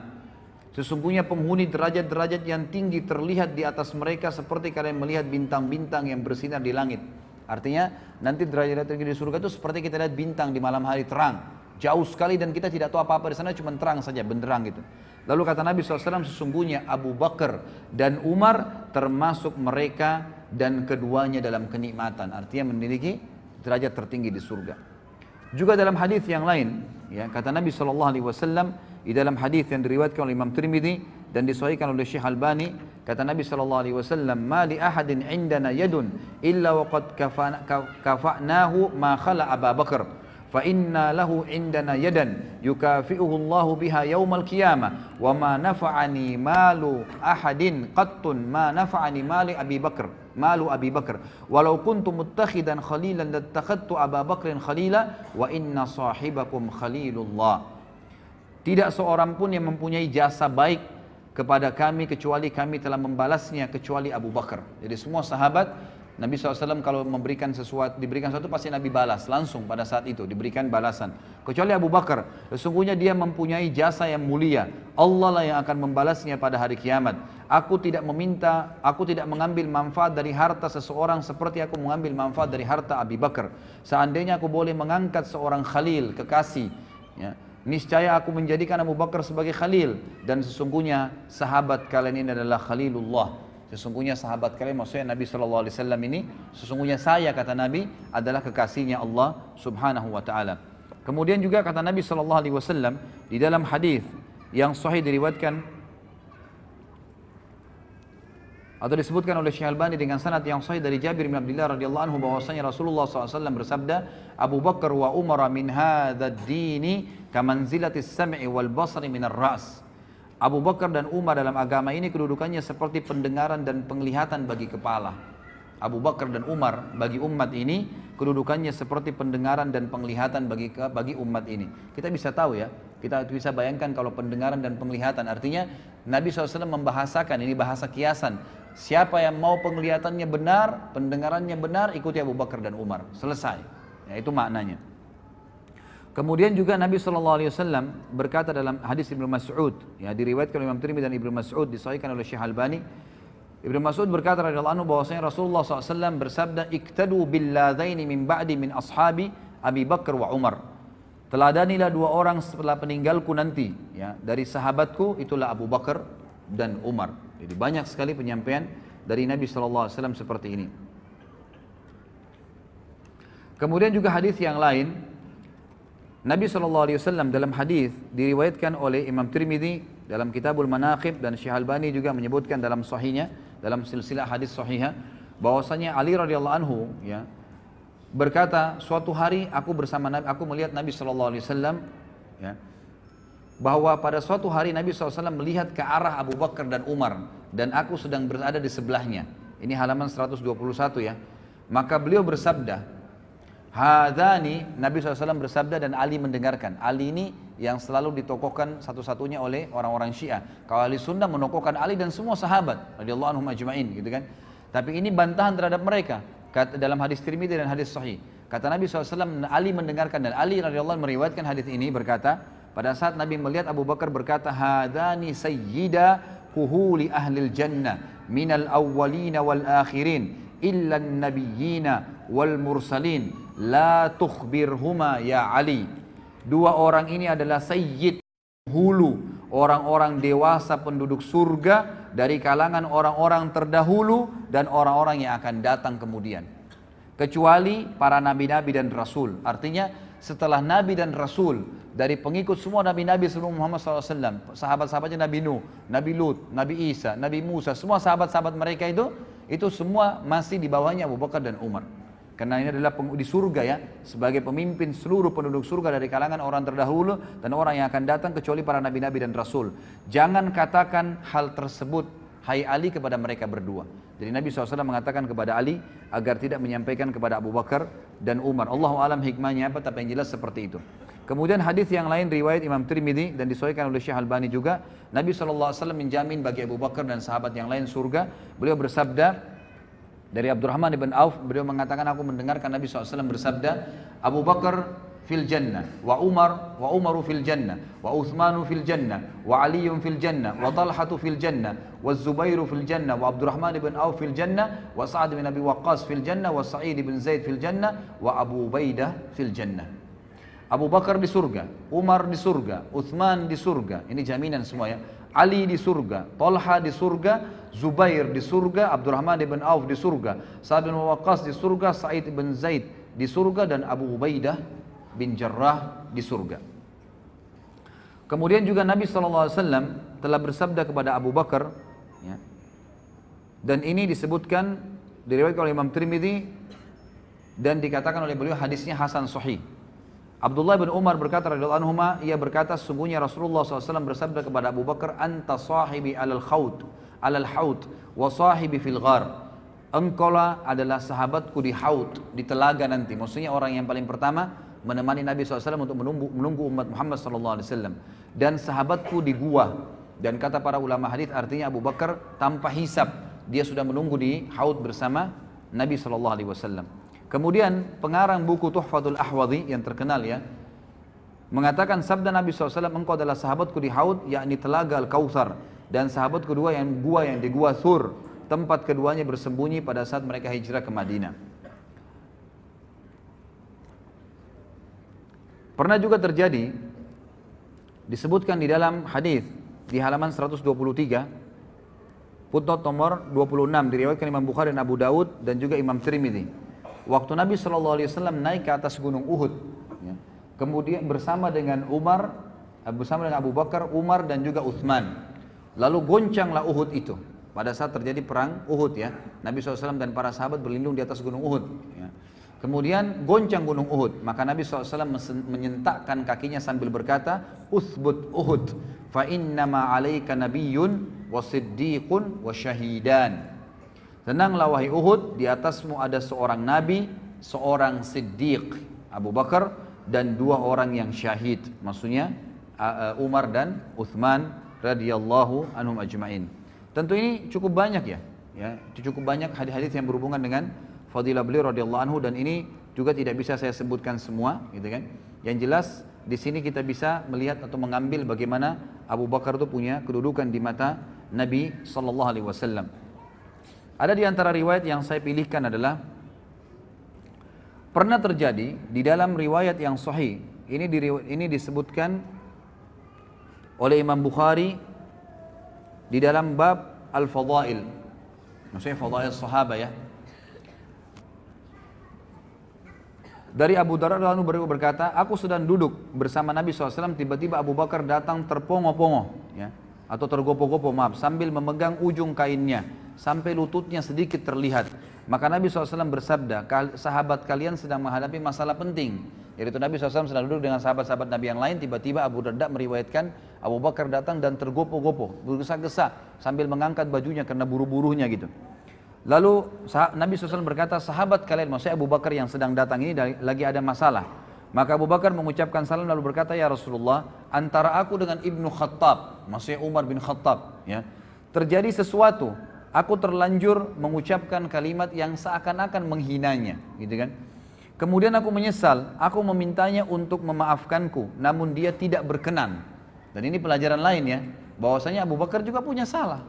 Sesungguhnya penghuni derajat-derajat yang tinggi terlihat di atas mereka seperti kalian melihat bintang-bintang yang bersinar di langit. Artinya nanti derajat tinggi di surga itu seperti kita lihat bintang di malam hari, terang jauh sekali dan kita tidak tahu apa-apa di sana, cuma terang saja, benderang gitu. Lalu kata Nabi SAW, sesungguhnya Abu Bakar dan Umar termasuk mereka dan keduanya dalam kenikmatan. Artinya memiliki derajat tertinggi di surga. Juga dalam hadis yang lain, ya, kata Nabi SAW di dalam hadis yang diriwayatkan oleh Imam Tirmidzi dan disahihkan oleh Syekh Albani, kata Nabi SAW, "Ma li ahadin indana yadun illa waqad kafa'nahu ma khala Aba Bakar. Fa inna lahu indana yadan yukafi'uhu Allahu biha yaumal qiyamah wa ma nafa'ani malu ahadin qattun ma nafa'ani mali Abi Bakar malu Abi Bakar walau kuntu muttakhidan khalilan lattakhadtu Aba Bakrin khalila wa inna sahibakum khalilullah." Tidak seorang pun yang mempunyai jasa baik kepada kami kecuali kami telah membalasnya kecuali Abu Bakar. Jadi semua sahabat Nabi SAW kalau diberikan sesuatu pasti Nabi balas langsung pada saat itu, diberikan balasan. Kecuali Abu Bakar, sesungguhnya dia mempunyai jasa yang mulia, Allah lah yang akan membalasnya pada hari kiamat. Aku tidak mengambil manfaat dari harta seseorang seperti aku mengambil manfaat dari harta Abu Bakar. Seandainya aku boleh mengangkat seorang Khalil, kekasih, ya, niscaya aku menjadikan Abu Bakar sebagai Khalil, dan sesungguhnya sahabat kalian ini adalah Khalilullah. Sesungguhnya sahabat kalian, maksudnya Nabi SAW ini, sesungguhnya saya, kata Nabi, adalah kekasihnya Allah Subhanahu wa Ta'ala. Kemudian juga kata Nabi SAW di dalam hadis yang sahih diriwayatkan atau disebutkan oleh Syekh Albani dengan sanad yang sahih dari Jabir bin Abdullah radhiyallahu anhu, bahwasanya Rasulullah SAW bersabda, Abu Bakar wa Umar min hadzal dini kamanzilatis sam'i wal basri minar ra's. Abu Bakar dan Umar dalam agama ini kedudukannya seperti pendengaran dan penglihatan bagi kepala. Abu Bakar dan Umar bagi umat ini kedudukannya seperti pendengaran dan penglihatan bagi umat ini. Kita bisa tahu ya, kita bisa bayangkan kalau pendengaran dan penglihatan, artinya Nabi SAW membahasakan, ini bahasa kiasan, siapa yang mau penglihatannya benar, pendengarannya benar, ikuti Abu Bakar dan Umar, selesai ya, itu maknanya. Kemudian juga Nabi SAW berkata dalam hadis Ibnu Mas'ud, ya, diriwayatkan oleh Imam Tirmidzi dan Ibnu Mas'ud, disahihkan oleh Syekh Albani. Ibnu Mas'ud berkata radhiyallahu anhu bahwasanya Rasulullah SAW bersabda, "Iktadu billadzaini min ba'di min ashabi Abi Bakar wa Umar." Teladanilah dua orang setelah peninggalku nanti, ya, dari sahabatku itulah Abu Bakar dan Umar. Jadi banyak sekali penyampaian dari Nabi SAW seperti ini. Kemudian juga hadis yang lain, Nabi SAW dalam hadis diriwayatkan oleh Imam Tirmidzi dalam Kitabul Manaqib, dan Syekh Albani juga menyebutkan dalam sahihnya, dalam silsilah hadis sahihah, bahwasanya Ali radhiyallahu anhu, ya, berkata, suatu hari aku melihat Nabi SAW, ya, bahwa pada suatu hari Nabi SAW melihat ke arah Abu Bakar dan Umar dan aku sedang berada di sebelahnya. Ini halaman 121 ya. Maka beliau bersabda, Hadani, Nabi SAW bersabda dan Ali mendengarkan. Ali ini yang selalu ditokohkan satu-satunya oleh orang-orang Syiah. Kalau ahli sunnah menokohkan Ali dan semua sahabat radhiyallahu anhum ajma'in, gitu kan. Tapi ini bantahan terhadap mereka. Kata, dalam hadis Tirmidzi dan hadis sahih, kata Nabi SAW, Ali mendengarkan, dan Ali radhiyallahu anhu meriwayatkan hadis ini, berkata, pada saat Nabi melihat Abu Bakar berkata, Hadani sayyida kuhuli ahlil jannah minal awwalina wal akhirin illa nabiyyina wal mursalin la tukhbirhuma ya Ali. Dua orang ini adalah sayyid hulu, orang-orang dewasa penduduk surga dari kalangan orang-orang terdahulu dan orang-orang yang akan datang kemudian, kecuali para nabi-nabi dan rasul. Artinya setelah nabi dan rasul, dari pengikut semua nabi-nabi sebelum Muhammad SAW, sahabat-sahabatnya Nabi Nuh, Nabi Lut, Nabi Isa, Nabi Musa, semua sahabat-sahabat mereka itu semua masih di bawahnya Abu Bakar dan Umar. Karena ini adalah di surga ya, sebagai pemimpin seluruh penduduk surga dari kalangan orang terdahulu dan orang yang akan datang, kecuali para nabi-nabi dan rasul. Jangan katakan hal tersebut, hai Ali, kepada mereka berdua. Jadi Nabi SAW mengatakan kepada Ali agar tidak menyampaikan kepada Abu Bakar dan Umar. Allahu alam hikmahnya apa, tapi yang jelas seperti itu. Kemudian hadis yang lain riwayat Imam Tirmidzi dan disahihkan oleh Syekh Albani juga, Nabi SAW menjamin bagi Abu Bakar dan sahabat yang lain surga. Beliau bersabda, dari Abdurrahman ibn Auf, beliau mengatakan, aku mendengarkan Nabi SAW bersabda, Abu Bakar fil jannah, wa Umaru fil jannah, wa Uthmanu fil jannah, wa Aliyun fil jannah, wa Talhatu fil jannah, wa Zubairu fil jannah, wa Abdurrahman ibn Auf fil jannah, wa Sa'ad bin Abi Waqqas fil jannah, wa Sa'id bin Zaid fil jannah, wa Abu Ubaidah fil jannah. Abu Bakar di surga, Umar di surga, Uthman di surga, ini jaminan semua ya. Ali di surga, Talha di surga, Zubair di surga, Abdurrahman ibn Auf di surga, Sa'ad bin Waqqas di surga, Sa'id bin Zaid di surga, dan Abu Ubaidah bin Jarrah di surga. Kemudian juga Nabi SAW telah bersabda kepada Abu Bakar, ya, dan ini disebutkan, diriwayatkan oleh Imam Tirmidzi dan dikatakan oleh beliau hadisnya hasan sahih. Abdullah bin Umar berkata radhiyallahu anhuma, ia berkata, sungguhnya Rasulullah SAW bersabda kepada Abu Bakar, anta sahibi alal haut wa sahibi fil ghar. Engkaulah adalah sahabatku di haut, di telaga nanti. Maksudnya orang yang paling pertama menemani Nabi SAW untuk menunggu umat Muhammad SAW, dan sahabatku di gua. Dan kata para ulama hadis, artinya Abu Bakar tanpa hisab, dia sudah menunggu di haut bersama Nabi SAW. Kemudian pengarang buku Tuhfatul Ahwadhi yang terkenal ya, mengatakan sabda Nabi SAW, engkau adalah sahabatku di Haud, yakni telaga Al-Kautsar, dan sahabat kedua yang gua yang di gua Thur, tempat keduanya bersembunyi pada saat mereka hijrah ke Madinah. Pernah juga terjadi, disebutkan di dalam hadis di halaman 123, footnote nomor 26, diriwayatkan Imam Bukhari dan Abu Daud dan juga Imam Tirmidzi. Waktu Nabi SAW naik ke atas gunung Uhud, ya, kemudian bersama dengan Abu Bakar, Umar dan juga Uthman. Lalu goncanglah Uhud itu. Pada saat terjadi perang Uhud ya, Nabi SAW dan para sahabat berlindung di atas gunung Uhud. Ya. Kemudian goncang gunung Uhud, maka Nabi SAW menyentakkan kakinya sambil berkata, "Uthbut Uhud, fa innama alaika nabiyyun wasiddiqun wasyahidan." Tenanglah wahai Uhud, di atasmu ada seorang nabi, seorang siddiq, Abu Bakar, dan dua orang yang syahid, maksudnya Umar dan Uthman radhiyallahu anhum ajma'in. Tentu ini cukup banyak ya, cukup banyak hadis-hadis yang berhubungan dengan fadilah beliau radhiyallahu anhu, dan ini juga tidak bisa saya sebutkan semua, gitu kan. Yang jelas di sini kita bisa melihat atau mengambil bagaimana Abu Bakar itu punya kedudukan di mata Nabi SAW. Ada di antara riwayat yang saya pilihkan adalah, pernah terjadi di dalam riwayat yang sahih, ini disebutkan oleh Imam Bukhari di dalam bab Al-Fadha'il, maksudnya Fadha'il Sahabah ya. Dari Abu Darda radhiyallahu anhu berkata, aku sedang duduk bersama Nabi SAW, tiba-tiba Abu Bakar datang terpongo-pongo, ya, atau tergopoh-gopoh, maaf, sambil memegang ujung kainnya, sampai lututnya sedikit terlihat. Maka Nabi SAW bersabda, sahabat kalian sedang menghadapi masalah penting. Yaitu Nabi SAW sedang duduk dengan sahabat-sahabat Nabi yang lain, tiba-tiba Abu Darda meriwayatkan, Abu Bakar datang dan tergopoh-gopoh, bergesa-gesa, sambil mengangkat bajunya karena buru-burunya gitu. Lalu Nabi SAW berkata, sahabat kalian, maksudnya Abu Bakar yang sedang datang ini lagi ada masalah. Maka Abu Bakar mengucapkan salam lalu berkata, ya Rasulullah, antara aku dengan Ibnu Khattab, maksudnya Umar bin Khattab, ya, terjadi sesuatu. Aku terlanjur mengucapkan kalimat yang seakan-akan menghinanya, gitu kan. Kemudian aku menyesal, aku memintanya untuk memaafkanku, namun dia tidak berkenan. Dan ini pelajaran lain ya, bahwasanya Abu Bakar juga punya salah.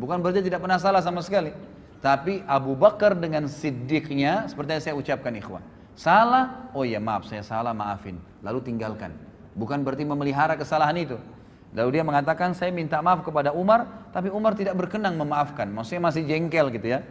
Bukan berarti tidak pernah salah sama sekali. Tapi Abu Bakar dengan siddiqnya, seperti yang saya ucapkan ikhwan, salah, oh ya maaf saya salah, maafin, lalu tinggalkan. Bukan berarti memelihara kesalahan itu. Lalu dia mengatakan, saya minta maaf kepada Umar, tapi Umar tidak berkenan memaafkan, maksudnya masih jengkel gitu ya.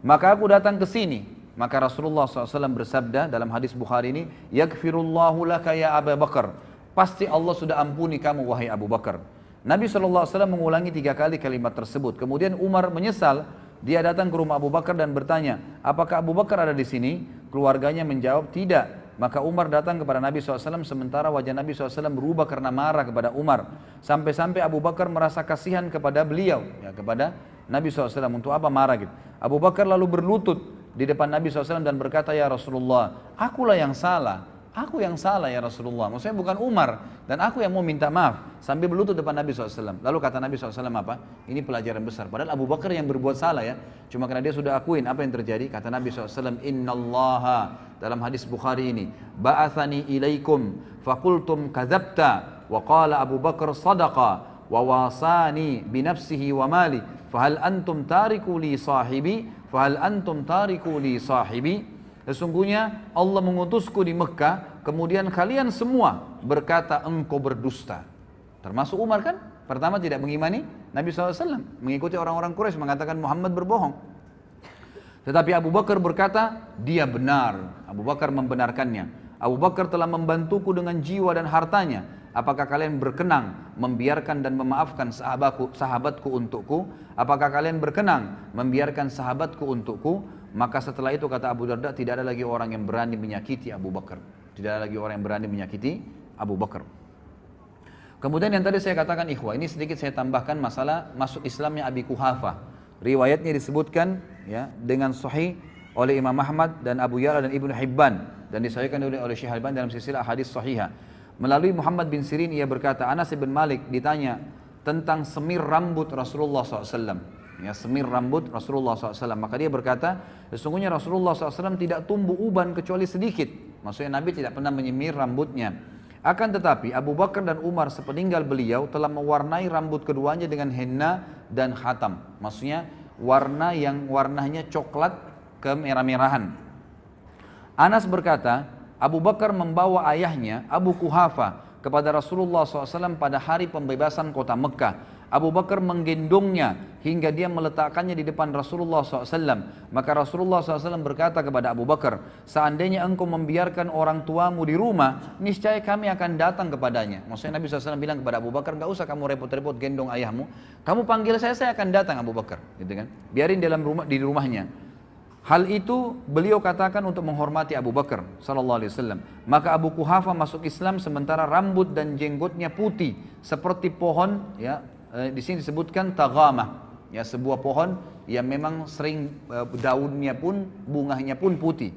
Maka aku datang ke sini. Maka Rasulullah SAW bersabda dalam hadis Bukhari ini, yakfirullahu laka ya Abu Bakar, pasti Allah sudah ampuni kamu wahai Abu Bakar. Nabi SAW mengulangi 3 kali kalimat tersebut. Kemudian Umar menyesal. Dia datang ke rumah Abu Bakar dan bertanya, apakah Abu Bakar ada di sini? Keluarganya menjawab, tidak. Maka Umar datang kepada Nabi SAW, sementara wajah Nabi SAW berubah karena marah kepada Umar. Sampai-sampai Abu Bakar merasa kasihan kepada beliau, ya, kepada Nabi SAW, untuk apa marah gitu. Abu Bakar lalu berlutut di depan Nabi SAW dan berkata, ya Rasulullah, akulah yang salah. Aku yang salah ya Rasulullah, maksudnya bukan Umar, dan aku yang mau minta maaf, sambil berlutut depan Nabi SAW. Lalu kata Nabi SAW apa? Ini pelajaran besar, padahal Abu Bakar yang berbuat salah ya, cuma karena dia sudah akuin apa yang terjadi. Kata Nabi SAW, innallaha, dalam hadis Bukhari ini, ba'athani ilaikum fakultum kadzabta wa qala Abu Bakar sadaqa wa wasani binafsihi wa mali fahal antum tariku li sahibi fahal antum tariku li sahibi. Sesungguhnya Allah mengutusku di Mekah, kemudian kalian semua berkata engkau berdusta. Termasuk Umar kan, pertama tidak mengimani Nabi SAW, mengikuti orang-orang Quraisy mengatakan Muhammad berbohong. Tetapi Abu Bakar berkata, dia benar. Abu Bakar membenarkannya. Abu Bakar telah membantuku dengan jiwa dan hartanya. Apakah kalian berkenan membiarkan dan memaafkan sahabatku untukku? Apakah kalian berkenan membiarkan sahabatku untukku? Maka setelah itu kata Abu Darda, tidak ada lagi orang yang berani menyakiti Abu Bakar. Tidak ada lagi orang yang berani menyakiti Abu Bakar. Kemudian yang tadi saya katakan ikhwah, ini sedikit saya tambahkan masalah masuk Islamnya Abi Quhafah. Riwayatnya disebutkan ya, dengan sahih oleh Imam Ahmad dan Abu Ya'la dan Ibnu Hibban. Dan disahihkan oleh Syekh Al-Albani dalam silsilah hadis sahihah. Melalui Muhammad bin Sirin ia berkata, Anas bin Malik ditanya tentang semir rambut Rasulullah SAW. ya, semir rambut Rasulullah SAW. Maka dia berkata, sesungguhnya Rasulullah SAW tidak tumbuh uban kecuali sedikit. Maksudnya Nabi tidak pernah menyemir rambutnya. Akan tetapi Abu Bakar dan Umar sepeninggal beliau telah mewarnai rambut keduanya dengan henna dan khatam. Maksudnya warna yang warnanya coklat kemerah-merahan. Anas berkata, Abu Bakar membawa ayahnya Abu Quhafah kepada Rasulullah SAW pada hari pembebasan kota Mekah. Abu Bakar menggendongnya hingga dia meletakkannya di depan Rasulullah SAW. Maka Rasulullah SAW berkata kepada Abu Bakar, seandainya engkau membiarkan orang tuamu di rumah, niscaya kami akan datang kepadanya. Maksudnya Nabi SAW bilang kepada Abu Bakar, gak usah kamu repot-repot gendong ayahmu, kamu panggil saya akan datang Abu Bakar, gitu kan? Biarin dalam rumah, di rumahnya. Hal itu beliau katakan untuk menghormati Abu Bakar sallallahu alaihi wasallam. Maka Abu Quhafah masuk Islam sementara rambut dan jenggotnya putih seperti pohon, ya. Di sini disebutkan taghamah, ya, sebuah pohon yang memang sering daunnya pun bunganya pun putih.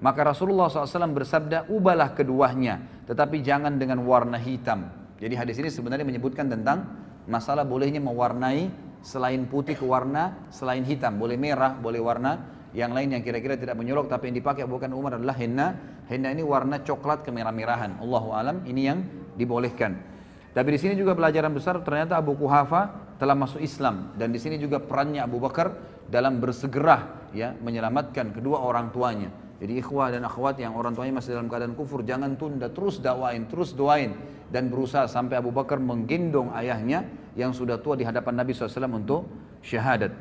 Maka Rasulullah SAW bersabda, ubalah keduanya, tetapi jangan dengan warna hitam. Jadi hadis ini sebenarnya menyebutkan tentang masalah bolehnya mewarnai selain putih ke warna selain hitam, boleh merah, boleh warna yang lain yang kira-kira tidak menyolok, tapi yang dipakai bukan Umar adalah henna. Henna ini warna coklat kemerah-merahan. Allahu alam, ini yang dibolehkan. Tapi di sini juga pelajaran besar, ternyata Abu Quhafah telah masuk Islam, dan di sini juga perannya Abu Bakar dalam bersegera, ya, menyelamatkan kedua orang tuanya. Jadi ikhwah dan akhwat yang orang tuanya masih dalam keadaan kufur, jangan tunda, terus dakwain, terus doain, dan berusaha sampai Abu Bakar menggendong ayahnya yang sudah tua di hadapan Nabi SAW untuk syahadat.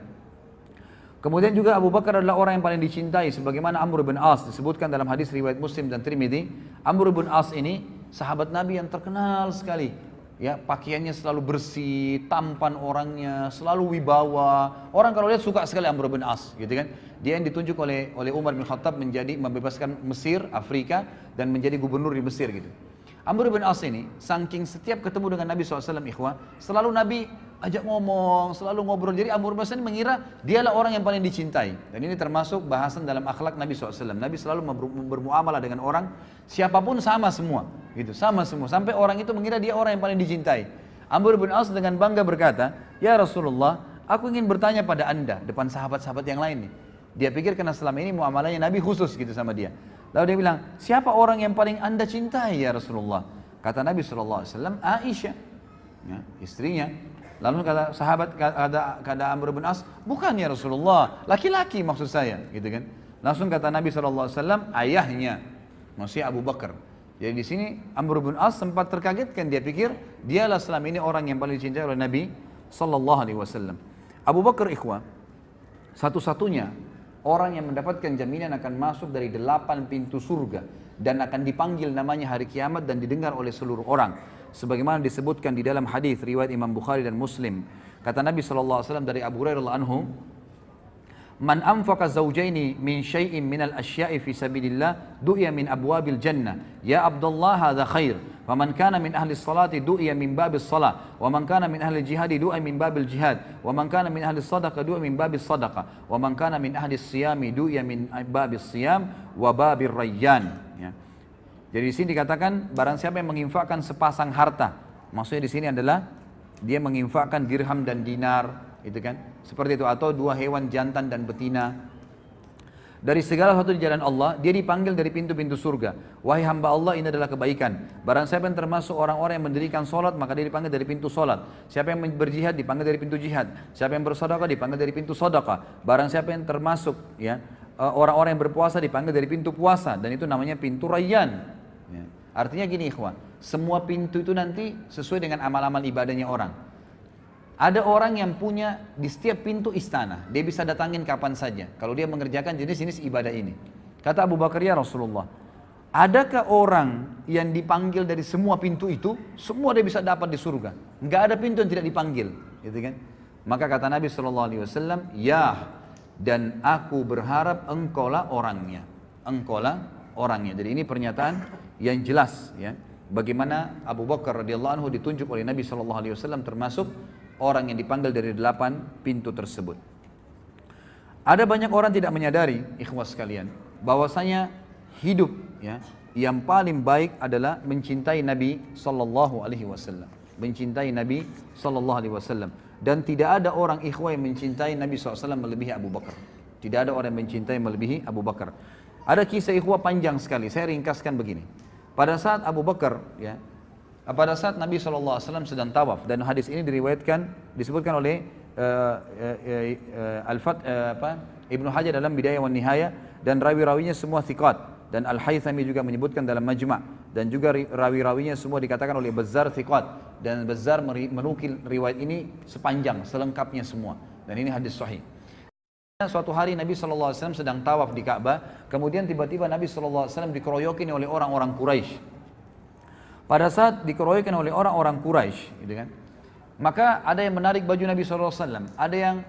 Kemudian juga Abu Bakar adalah orang yang paling dicintai, sebagaimana Amr bin As disebutkan dalam hadis riwayat Muslim dan Tirmidzi. Amr bin As ini sahabat Nabi yang terkenal sekali, ya, pakaiannya selalu bersih, tampan orangnya, selalu wibawa. Orang kalau lihat suka sekali Amr bin As, gitu kan? Dia yang ditunjuk oleh Umar bin Khattab menjadi membebaskan Mesir, Afrika, dan menjadi gubernur di Mesir, gitu. Amr bin As ini saking setiap ketemu dengan Nabi SAW, ikhwah, selalu Nabi ajak ngomong, selalu ngobrol. Jadi Amr bin As ini mengira dialah orang yang paling dicintai. Dan ini termasuk bahasan dalam akhlak Nabi SAW. Nabi selalu bermuamalah dengan orang, siapapun sama semua, gitu, sama semua. Sampai orang itu mengira dia orang yang paling dicintai. Amr bin As dengan bangga berkata, ya Rasulullah, aku ingin bertanya pada anda, depan sahabat-sahabat yang lain nih. Dia pikir karena selama ini muamalahnya Nabi khusus gitu sama dia. Lalu dia bilang, siapa orang yang paling anda cintai ya Rasulullah? Kata Nabi SAW, Aisyah, ya, istrinya. Lalu kata sahabat, kata Amr bin As, bukan ya Rasulullah, laki-laki maksud saya, gitu kan? Langsung kata Nabi SAW, ayahnya, maksudnya Abu Bakar. Jadi di sini Amr bin As sempat terkagetkan, dia pikir dialah selama ini orang yang paling dicintai oleh Nabi SAW. Abu Bakar ikhwah, satu-satunya orang yang mendapatkan jaminan akan masuk dari 8 pintu surga dan akan dipanggil namanya hari kiamat dan didengar oleh seluruh orang. Sebagaimana disebutkan di dalam hadis riwayat Imam Bukhari dan Muslim. Kata Nabi SAW dari Abu Hurairah anhu, "Man anfaqa zawjaini min syai'in minal asya'i fi sabilillah du'ya min abwabil jannah. Ya Abdullah hadza khair. Wa man kana min ahli salati du'ya min babis salah. Wa man kana min ahli jihadi du'ya min babil jihad. Wa man kana min ahli sadaqah du'ya min babis sadaqah. Wa man kana min ahli siyami du'ya min babis siyam wa babir rayyan." Ya. Jadi di sini dikatakan barang siapa yang menginfakkan sepasang harta. Maksudnya di sini adalah dia menginfakkan dirham dan dinar, itu kan? Seperti itu, atau dua hewan jantan dan betina. Dari segala sesuatu di jalan Allah, dia dipanggil dari pintu-pintu surga. Wahai hamba Allah, ini adalah kebaikan. Barang siapa yang termasuk orang-orang yang mendirikan solat, maka dia dipanggil dari pintu solat. Siapa yang berjihad, dipanggil dari pintu jihad. Siapa yang bersedekah, dipanggil dari pintu sedekah. Barang siapa yang termasuk, ya, orang-orang yang berpuasa, dipanggil dari pintu puasa. Dan itu namanya pintu rayyan. Ya. Artinya gini ikhwan, semua pintu itu nanti sesuai dengan amal-amal ibadahnya orang. Ada orang yang punya di setiap pintu istana, dia bisa datangin kapan saja kalau dia mengerjakan jenis-jenis ibadah ini. Kata Abu Bakar, ya Rasulullah, adakah orang yang dipanggil dari semua pintu itu, semua dia bisa dapat di surga? Nggak ada pintu yang tidak dipanggil, gitu kan? Maka kata Nabi SAW, ya, dan aku berharap engkaulah orangnya. Engkaulah orangnya. Jadi ini pernyataan yang jelas, ya. Bagaimana Abu Bakar radhiyallahu anhu ditunjuk oleh Nabi SAW termasuk orang yang dipanggil dari 8 pintu tersebut. Ada banyak orang tidak menyadari, ikhwas sekalian, bahwasanya hidup, ya, yang paling baik adalah mencintai Nabi Sallallahu Alaihi Wasallam. mencintai Nabi SAW. Dan tidak ada orang ikhwa yang mencintai Nabi SAW melebihi Abu Bakar. Tidak ada orang yang mencintai melebihi Abu Bakar. Ada kisah ikhwa panjang sekali, saya ringkaskan begini. Pada saat Abu Bakar, ya, pada saat Nabi SAW sedang tawaf, dan hadis ini diriwayatkan, disebutkan oleh Ibnu Hajar dalam Bidayah wan Nihayah, dan rawi-rawinya semua thiqat, dan Al-Haythami juga menyebutkan dalam Majma', dan juga rawi-rawinya semua dikatakan oleh Bazzar thiqat, dan Bazzar menukil riwayat ini sepanjang, selengkapnya semua, dan ini hadis sahih. Suatu hari Nabi SAW sedang tawaf di Ka'bah, kemudian tiba-tiba Nabi SAW dikeroyokin oleh orang-orang Quraisy. Pada saat dikeroyokin oleh orang-orang Quraisy, gitu kan, maka ada yang menarik baju Nabi SAW, ada yang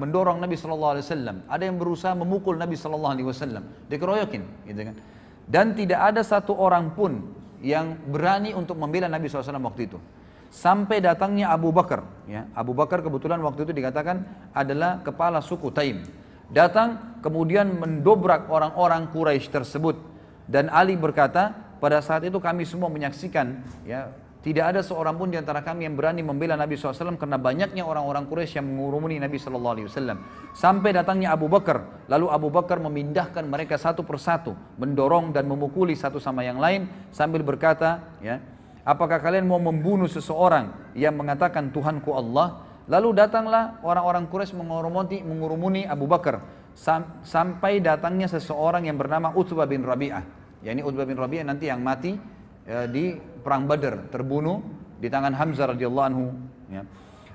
mendorong Nabi SAW, ada yang berusaha memukul Nabi SAW, dikeroyokin, gitu kan. Dan tidak ada satu orang pun yang berani untuk membela Nabi SAW waktu itu. Sampai datangnya Abu Bakar, ya, Abu Bakar kebetulan waktu itu dikatakan adalah kepala suku Taim. Datang kemudian mendobrak orang-orang Quraisy tersebut. Dan Ali berkata, pada saat itu kami semua menyaksikan, ya, tidak ada seorang pun di antara kami yang berani membela Nabi SAW karena banyaknya orang-orang Quraisy yang mengurumuni Nabi SAW. Sampai datangnya Abu Bakar, lalu Abu Bakar memindahkan mereka satu persatu, mendorong dan memukuli satu sama yang lain sambil berkata, ya, apakah kalian mau membunuh seseorang yang mengatakan Tuhanku Allah? Lalu datanglah orang-orang Quraisy mengurumuni Abu Bakar sampai datangnya seseorang yang bernama Utbah bin Rabi'ah. Ya, ini Utbah bin Rabi'ah nanti yang mati di perang Badar, terbunuh di tangan Hamzah radhiyallahu anhu, ya.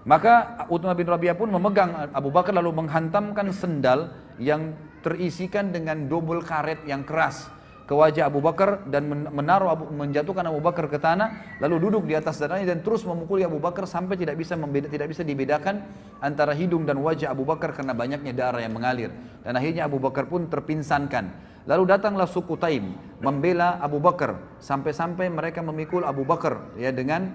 Maka Utbah bin Rabi'ah pun memegang Abu Bakar lalu menghantamkan sendal yang terisikan dengan dobel karet yang keras ke wajah Abu Bakar dan menjatuhkan Abu Bakar ke tanah, lalu duduk di atas dadanya dan terus memukuli Abu Bakar sampai tidak bisa dibedakan antara hidung dan wajah Abu Bakar karena banyaknya darah yang mengalir, dan akhirnya Abu Bakar pun terpingsankan. Lalu datanglah suku Taim membela Abu Bakar sampai-sampai mereka memikul Abu Bakar, ya, dengan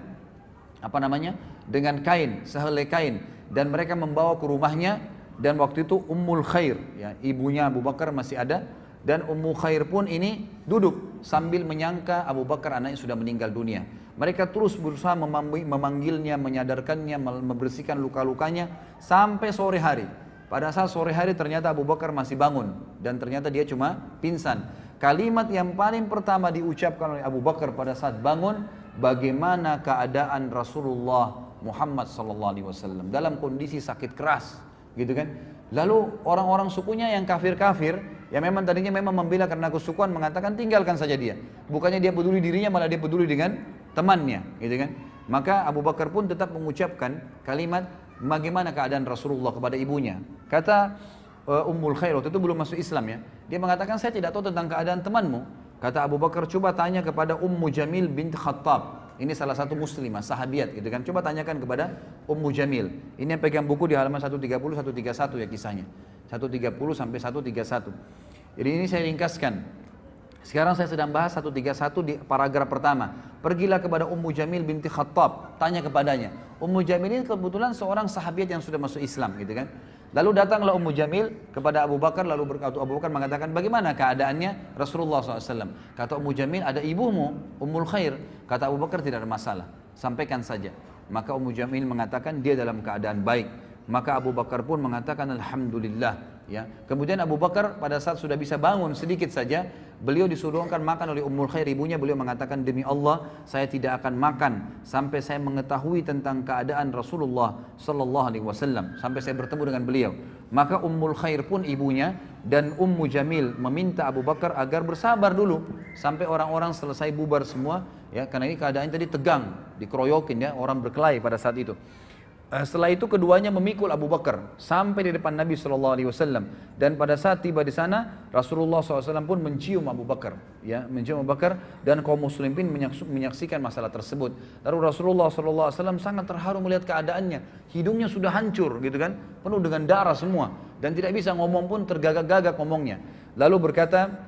dengan kain, sehelai kain, dan mereka membawa ke rumahnya. Dan waktu itu Ummul Khair, ya, ibunya Abu Bakar masih ada, dan Ummul Khair pun ini duduk sambil menyangka Abu Bakar anaknya sudah meninggal dunia. Mereka terus berusaha memanggilnya, menyadarkannya, membersihkan luka-lukanya sampai sore hari. Pada saat sore hari ternyata Abu Bakar masih bangun dan ternyata dia cuma pingsan. Kalimat yang paling pertama diucapkan oleh Abu Bakar pada saat bangun, bagaimana keadaan Rasulullah Muhammad SAW dalam kondisi sakit keras, gitu kan. Lalu orang-orang sukunya yang kafir-kafir, yang memang tadinya memang membela karena kesukuan, mengatakan tinggalkan saja dia. Bukannya dia peduli dirinya, malah dia peduli dengan temannya, gitu kan. Maka Abu Bakar pun tetap mengucapkan kalimat, bagaimana keadaan Rasulullah kepada ibunya. Kata Ummul Khair, waktu itu belum masuk Islam, ya, dia mengatakan saya tidak tahu tentang keadaan temanmu. Kata Abu Bakar, coba tanya kepada Ummu Jamil bint Khattab. Ini salah satu muslimah, sahabiat, gitu kan. Coba tanyakan kepada Ummu Jamil. Ini yang pegang buku di halaman 130-131, ya, kisahnya 130 sampai 131. Jadi ini saya ringkaskan. Sekarang saya sedang bahas 131 di paragraf pertama. Pergilah kepada Ummu Jamil binti Khattab, tanya kepadanya. Ummu Jamil ini kebetulan seorang sahabiat yang sudah masuk Islam, gitu kan. Lalu datanglah Ummu Jamil kepada Abu Bakar, lalu Abu Bakar mengatakan, bagaimana keadaannya Rasulullah SAW? Kata Ummu Jamil, ada ibumu, Ummul Khair. Kata Abu Bakar, tidak ada masalah, sampaikan saja. Maka Ummu Jamil mengatakan dia dalam keadaan baik. Maka Abu Bakar pun mengatakan alhamdulillah. Ya. Kemudian Abu Bakar pada saat sudah bisa bangun sedikit saja, beliau disuruhkan makan oleh Ummul Khair ibunya. Beliau mengatakan, demi Allah saya tidak akan makan sampai saya mengetahui tentang keadaan Rasulullah SAW, sampai saya bertemu dengan beliau. Maka Ummul Khair pun ibunya dan Ummu Jamil meminta Abu Bakar agar bersabar dulu sampai orang-orang selesai bubar semua, ya, karena ini keadaannya tadi tegang, dikeroyokin, ya, orang berkelahi pada saat itu. Setelah itu keduanya memikul Abu Bakar sampai di depan Nabi SAW. Dan pada saat tiba di sana, Rasulullah SAW pun mencium Abu Bakar, ya, mencium Abu Bakar, dan kaum muslimin menyaksikan masalah tersebut. Lalu Rasulullah SAW sangat terharu melihat keadaannya. Hidungnya sudah hancur, gitu kan, penuh dengan darah semua, dan tidak bisa ngomong pun, tergagak-gagak ngomongnya. Lalu berkata,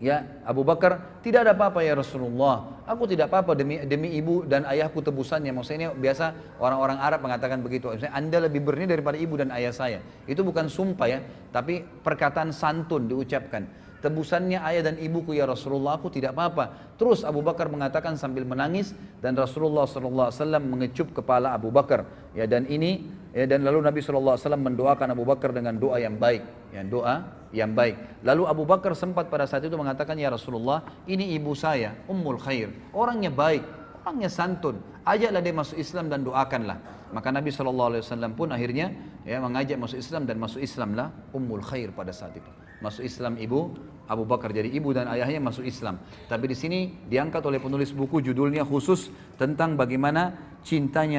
ya, Abu Bakar, tidak ada apa-apa ya Rasulullah, aku tidak apa-apa, demi ibu dan ayahku tebusannya. Maksudnya biasa orang-orang Arab mengatakan begitu, maksudnya, Anda lebih berani daripada ibu dan ayah saya. Itu bukan sumpah, ya, tapi perkataan santun diucapkan. tebusannya ayah dan ibuku ya Rasulullah, aku tidak apa-apa. Terus Abu Bakar mengatakan sambil menangis, dan Rasulullah SAW mengecup kepala Abu Bakar. Ya, dan ini ya, dan lalu Nabi SAW mendoakan Abu Bakar dengan doa yang baik. Ya, doa yang baik. Lalu Abu Bakar sempat pada saat itu mengatakan, ya Rasulullah, ini ibu saya, Ummul Khair. Orangnya baik, orangnya santun. Ajaklah dia masuk Islam dan doakanlah. Maka Nabi SAW pun akhirnya ya, mengajak masuk Islam, dan masuk Islamlah Ummul Khair pada saat itu. Masuk Islam ibu Abu Bakar, jadi ibu dan ayahnya masuk Islam. Tapi di sini diangkat oleh penulis buku, judulnya khusus tentang bagaimana cintanya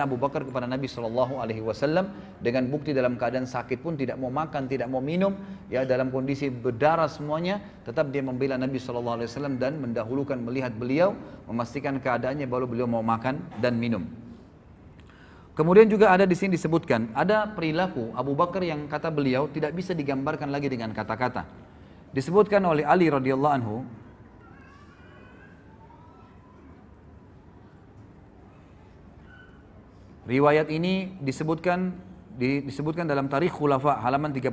Abu Bakar kepada Nabi Shallallahu Alaihi Wasallam, dengan bukti dalam keadaan sakit pun tidak mau makan, tidak mau minum, ya dalam kondisi berdarah semuanya, tetap dia membela Nabi Shallallahu Alaihi Wasallam dan mendahulukan melihat beliau, memastikan keadaannya baru beliau mau makan dan minum. Kemudian juga ada di sini disebutkan ada perilaku Abu Bakar yang kata beliau tidak bisa digambarkan lagi dengan kata-kata. Disebutkan oleh Ali radhiyallahu anhu, riwayat ini disebutkan dalam Tarikh Khulafa halaman 37.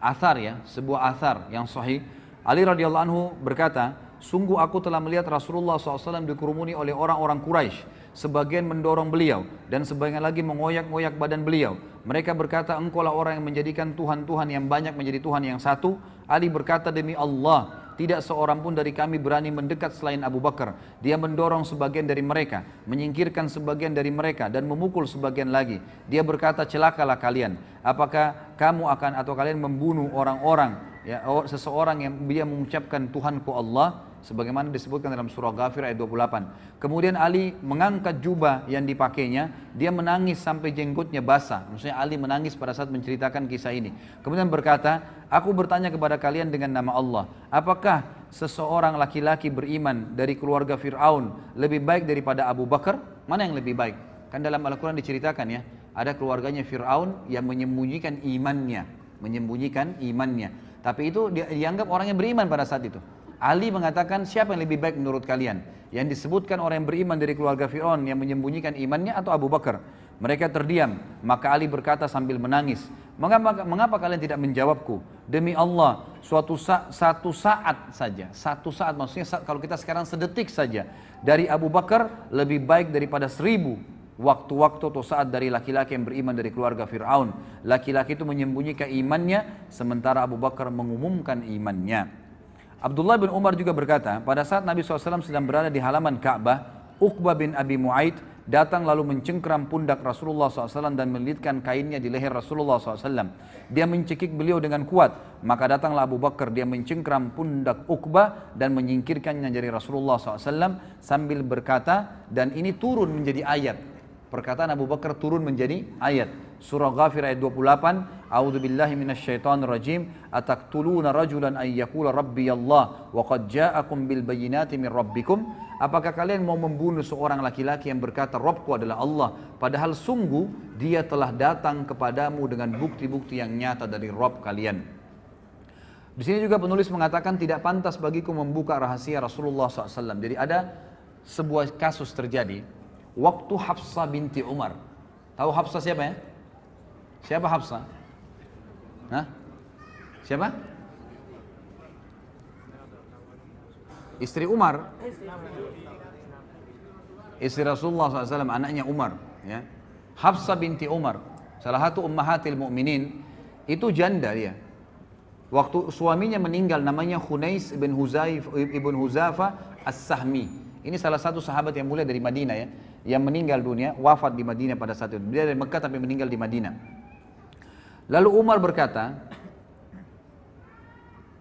Athar ya, sebuah athar yang sahih. Ali radhiyallahu anhu berkata, sungguh aku telah melihat Rasulullah SAW dikerumuni oleh orang-orang Quraisy. Sebagian mendorong beliau dan sebagian lagi mengoyak-ngoyak badan beliau. Mereka berkata, engkaulah orang yang menjadikan Tuhan-Tuhan yang banyak menjadi Tuhan yang satu. Ali berkata, demi Allah, tidak seorang pun dari kami berani mendekat selain Abu Bakar. Dia mendorong sebagian dari mereka, menyingkirkan sebagian dari mereka, dan memukul sebagian lagi. Dia berkata, celakalah kalian. Apakah kamu akan atau kalian membunuh orang-orang, ya, seseorang yang dia mengucapkan Tuhanku Allah, sebagaimana disebutkan dalam surah Ghafir ayat 28. Kemudian Ali mengangkat jubah yang dipakainya, dia menangis sampai jenggotnya basah. Maksudnya Ali menangis pada saat menceritakan kisah ini. Kemudian berkata, aku bertanya kepada kalian dengan nama Allah, apakah seseorang laki-laki beriman dari keluarga Fir'aun lebih baik daripada Abu Bakar? Mana yang lebih baik? Kan dalam Al-Quran diceritakan ya, ada keluarganya Fir'aun yang menyembunyikan imannya, tapi itu dianggap orang yang beriman pada saat itu. Ali mengatakan, siapa yang lebih baik menurut kalian? Yang disebutkan orang yang beriman dari keluarga Fir'aun yang menyembunyikan imannya, atau Abu Bakar? Mereka terdiam. Maka Ali berkata sambil menangis, mengapa kalian tidak menjawabku? Demi Allah, satu saat maksudnya kalau kita sekarang sedetik saja, dari Abu Bakar lebih baik daripada 1000 waktu-waktu atau saat dari laki-laki yang beriman dari keluarga Fir'aun. Laki-laki itu menyembunyikan imannya, sementara Abu Bakar mengumumkan imannya. Abdullah bin Umar juga berkata, pada saat Nabi SAW sedang berada di halaman Ka'bah, Uqbah bin Abi Mu'aid datang lalu mencengkram pundak Rasulullah SAW dan melilitkan kainnya di leher Rasulullah SAW. Dia mencekik beliau dengan kuat, maka datanglah Abu Bakar, dia mencengkram pundak Uqbah dan menyingkirkannya dari Rasulullah SAW sambil berkata, dan ini turun menjadi ayat. Perkataan Abu Bakar turun menjadi ayat. Surah Ghafir ayat 28. A'udzubillahi minasyaitonirrajim. Ataktuluna rajulan ayyakula rabbiyallah wa qad ja'akum bil bayyinati min rabbikum. Apakah kalian mau membunuh seorang laki-laki yang berkata Rabbku adalah Allah, padahal sungguh dia telah datang kepadamu dengan bukti-bukti yang nyata dari Rabb kalian. Di sini juga penulis mengatakan tidak pantas bagiku membuka rahasia Rasulullah SAW. Jadi ada sebuah kasus terjadi waktu Hafsah binti Umar. Tahu Hafsah siapa ya? Siapa Hafsah? Hah? Siapa? Istri Umar. Istri Rasulullah SAW, anaknya Umar. Ya. Hafsah binti Umar, salah satu ummahatil mu'minin, itu janda dia. Waktu suaminya meninggal, namanya Khunais ibn Huzafa As-Sahmi. Ini salah satu sahabat yang mulia dari Madinah ya, yang meninggal dunia, wafat di Madinah pada saat itu. Dia dari Mekah tapi meninggal di Madinah. Lalu Umar berkata,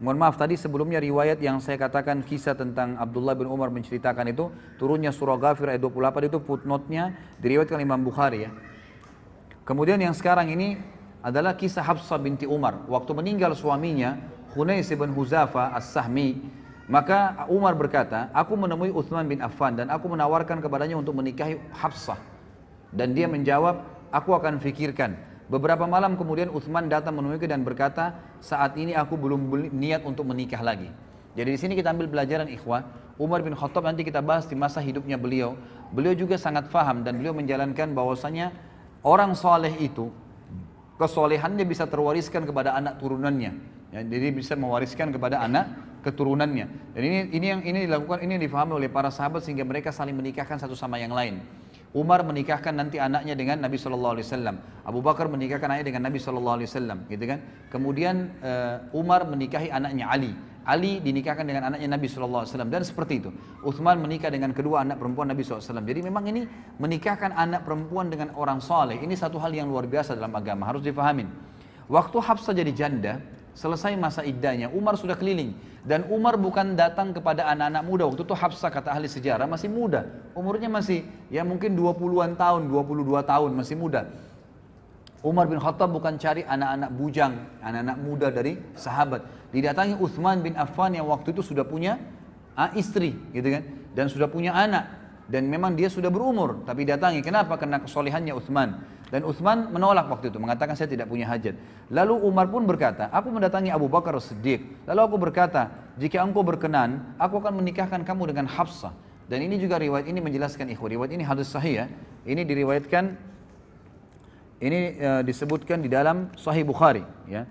mohon maaf, tadi sebelumnya riwayat yang saya katakan kisah tentang Abdullah bin Umar menceritakan itu, turunnya surah Ghafir ayat 28 itu footnote-nya diriwayatkan Imam Bukhari ya. Kemudian yang sekarang ini adalah kisah Hafsah binti Umar. Waktu meninggal suaminya, Khunais bin Huzafa As-Sahmi, maka Umar berkata, aku menemui Utsman bin Affan dan aku menawarkan kepadanya untuk menikahi Hafsah. Dan dia menjawab, aku akan fikirkan. Beberapa malam kemudian Utsman datang menemuiku dan berkata, saat ini aku belum niat untuk menikah lagi. Jadi di sini kita ambil pelajaran ikhwah. Umar bin Khattab nanti kita bahas di masa hidupnya beliau. Beliau juga sangat faham dan beliau menjalankan bahwasanya orang soleh itu, kesolehannya bisa terwariskan kepada anak turunannya. Ya, jadi bisa mewariskan kepada anak keturunannya. Dan ini yang dilakukan, ini yang difahami oleh para sahabat sehingga mereka saling menikahkan satu sama yang lain. Umar menikahkan nanti anaknya dengan Nabi Shallallahu Alaihi Wasallam. Abu Bakar menikahkan anaknya dengan Nabi Shallallahu Alaihi Wasallam, gitu kan? Kemudian Umar menikahi anaknya Ali. Ali dinikahkan dengan anaknya Nabi Shallallahu Alaihi Wasallam dan seperti itu. Uthman menikah dengan kedua anak perempuan Nabi Shallallahu Alaihi Wasallam. Jadi memang ini menikahkan anak perempuan dengan orang saleh ini satu hal yang luar biasa dalam agama, harus difahamin. Waktu Hafsah jadi janda, selesai masa iddahnya, Umar sudah keliling dan Umar bukan datang kepada anak-anak muda. Waktu itu Hafsah kata ahli sejarah masih muda, umurnya masih ya mungkin 20-an tahun, 22 tahun masih muda. Umar bin Khattab bukan cari anak-anak bujang, anak-anak muda dari sahabat. Didatangi Uthman bin Affan yang waktu itu sudah punya istri, gitu kan? Dan sudah punya anak. Dan memang dia sudah berumur, tapi datangi. Kenapa? Karena kesolehannya Uthman. Dan Uthman menolak waktu itu, mengatakan saya tidak punya hajat. Lalu Umar pun berkata, aku mendatangi Abu Bakar As-Siddiq. Lalu aku berkata, jika engkau berkenan, aku akan menikahkan kamu dengan Hafsah. Dan ini juga riwayat ini menjelaskan ikhwan. Riwayat ini hadis sahih ya. Ini diriwayatkan. Ini disebutkan di dalam Sahih Bukhari, ya.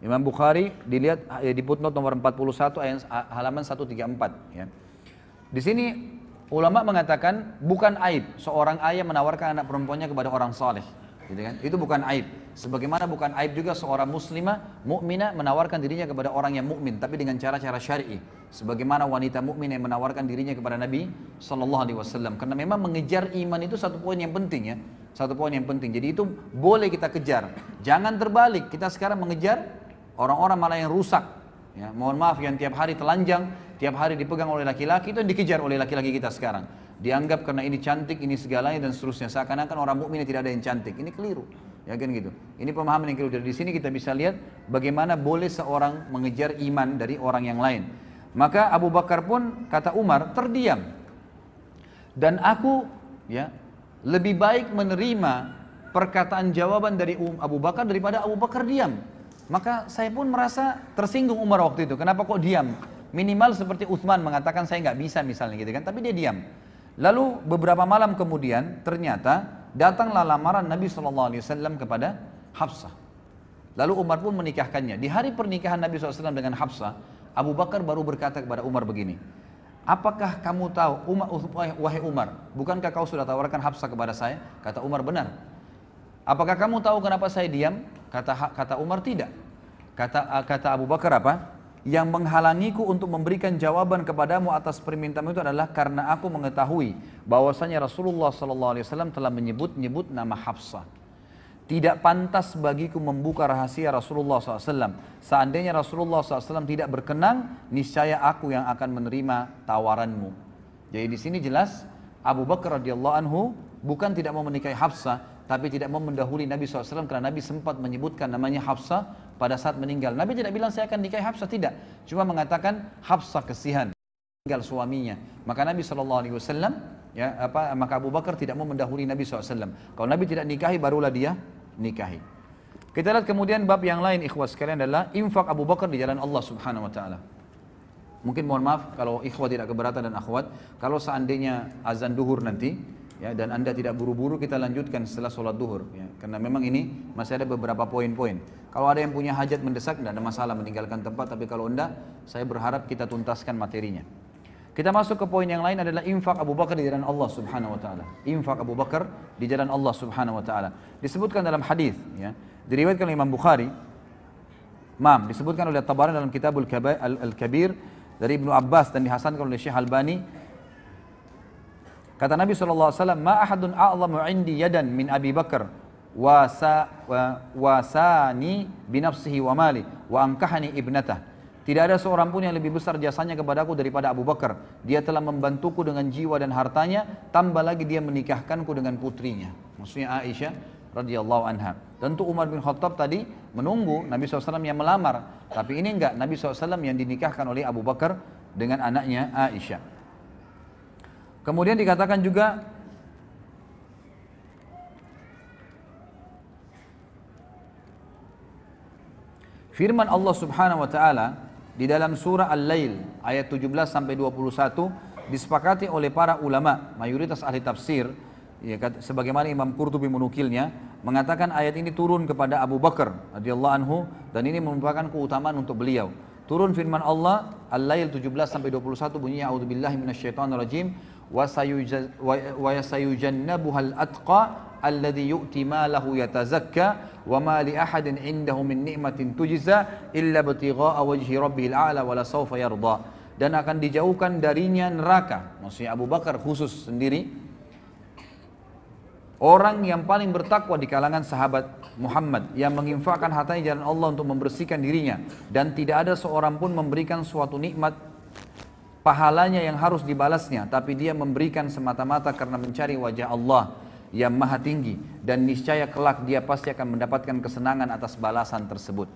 Imam Bukhari dilihat di footnote nomor 41 ayat halaman 134, ya. Di sini ulama mengatakan bukan aib seorang ayah menawarkan anak perempuannya kepada orang saleh, gitu kan? Itu bukan aib. Sebagaimana bukan aib juga seorang muslimah mukminah menawarkan dirinya kepada orang yang mukmin, tapi dengan cara-cara syar'i. Sebagaimana wanita mukmin yang menawarkan dirinya kepada Nabi Sallallahu Alaihi Wasallam. Karena memang mengejar iman itu satu poin yang penting, ya. Satu poin yang penting. Jadi itu boleh kita kejar. Jangan terbalik. Kita sekarang mengejar orang-orang malah yang rusak. Ya, mohon maaf yang tiap hari telanjang, tiap hari dipegang oleh laki-laki itu dikejar oleh laki-laki kita sekarang. Dianggap karena ini cantik, ini segalanya dan seterusnya. Seakan-akan orang mukmin tidak ada yang cantik. Ini keliru. Ya kan gitu. Ini pemahaman yang keliru. Dari sini kita bisa lihat bagaimana boleh seorang mengejar iman dari orang yang lain. Maka Abu Bakar pun kata Umar terdiam. Dan aku ya lebih baik menerima perkataan jawaban dari Abu Bakar daripada Abu Bakar diam. Maka saya pun merasa tersinggung Umar waktu itu. Kenapa kok diam? Minimal seperti Uthman mengatakan saya nggak bisa misalnya gitu kan. Tapi dia diam. Lalu beberapa malam kemudian ternyata datanglah lamaran Nabi SAW kepada Hafsah. Lalu Umar pun menikahkannya. Di hari pernikahan Nabi SAW dengan Hafsah, Abu Bakar baru berkata kepada Umar begini. Apakah kamu tahu, wahai Umar, bukankah kau sudah tawarkan Hafsah kepada saya? Kata Umar, benar. Apakah kamu tahu kenapa saya diam? Kata Umar, tidak. Kata Abu Bakar apa? Yang menghalangiku untuk memberikan jawaban kepadamu atas permintaan itu adalah karena aku mengetahui bahwasanya Rasulullah SAW telah menyebut-nyebut nama Hafsah. Tidak pantas bagiku membuka rahasia Rasulullah SAW. Seandainya Rasulullah SAW tidak berkenan, niscaya aku yang akan menerima tawaranmu. Jadi di sini jelas Abu Bakar radhiyallahu anhu bukan tidak mau menikahi Hafsah, tapi tidak mau mendahului Nabi SAW karena Nabi sempat menyebutkan namanya Hafsah pada saat meninggal. Nabi tidak bilang saya akan nikahi Hafsah, tidak. Cuma mengatakan Hafsah kesihan meninggal suaminya. Maka Nabi SAW maka Abu Bakar tidak mau mendahului Nabi SAW. Kalau Nabi tidak nikahi barulah dia nikahi. Kita lihat kemudian bab yang lain ikhwah sekalian adalah infak Abu Bakar di jalan Allah Subhanahu wa taala. Mungkin mohon maaf kalau ikhwah tidak keberatan dan akhwat, kalau seandainya azan duhur nanti ya dan Anda tidak buru-buru kita lanjutkan setelah sholat duhur ya. Karena memang ini masih ada beberapa poin-poin. Kalau ada yang punya hajat mendesak tidak ada masalah meninggalkan tempat, tapi kalau Anda saya berharap kita tuntaskan materinya. Kita masuk ke poin yang lain adalah infak Abu Bakar di jalan Allah Subhanahu wa taala. Infak Abu Bakar di jalan Allah Subhanahu wa taala. Disebutkan dalam hadis ya, diriwayatkan oleh Imam Bukhari. Disebutkan oleh Tabarani dalam Kitabul Al-Kabir dari Ibnu Abbas dan dihasankan oleh Syekh Albani. Kata Nabi sallallahu alaihi wasallam, "Ma ahadun a'lamu 'indi yadan min Abi Bakar wasani bi nafsihi wa mali wa ankahani ibnatahu." Tidak ada seorang pun yang lebih besar jasanya kepadaku daripada Abu Bakar. Dia telah membantuku dengan jiwa dan hartanya, tambah lagi dia menikahkanku dengan putrinya. Maksudnya Aisyah radhiyallahu anha. Tentu Umar bin Khattab tadi menunggu Nabi SAW yang melamar. Tapi ini enggak, Nabi SAW yang dinikahkan oleh Abu Bakar dengan anaknya Aisyah. Kemudian dikatakan juga, firman Allah Subhanahu wa ta'ala, di dalam surah Al-Lail ayat 17-21 disepakati oleh para ulama mayoritas ahli tafsir ya, sebagaimana Imam Qurtubi menukilnya mengatakan ayat ini turun kepada Abu Bakar radhiyallahu anhu dan ini merupakan keutamaan untuk beliau. Turun firman Allah Al-Lail 17-21 bunyinya a'udzubillahi minasyaitonirrajim wa sayujannabuhal atqa alladhi yu'ti malahu yatazakka wa ma li ahadin indahu min ni'matin tujza illa ibtigha'a wajhi rabbihil a'la wa la sawfa yarda. Dan akan dijauhkan darinya neraka, maksudnya Abu Bakar khusus sendiri, orang yang paling bertakwa di kalangan sahabat Muhammad yang menginfakkan hartanya jalan Allah untuk membersihkan dirinya, dan tidak ada seorang pun memberikan suatu nikmat pahalanya yang harus dibalasnya, tapi dia memberikan semata-mata karena mencari wajah Allah yang maha tinggi, dan niscaya kelak dia pasti akan mendapatkan kesenangan atas balasan tersebut.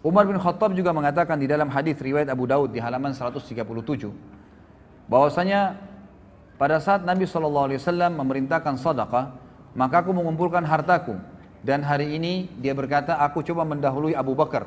Umar bin Khattab juga mengatakan di dalam hadis riwayat Abu Daud di halaman 137 bahwasanya pada saat Nabi SAW memerintahkan sedekah, maka aku mengumpulkan hartaku. Dan hari ini dia berkata, aku coba mendahului Abu Bakar,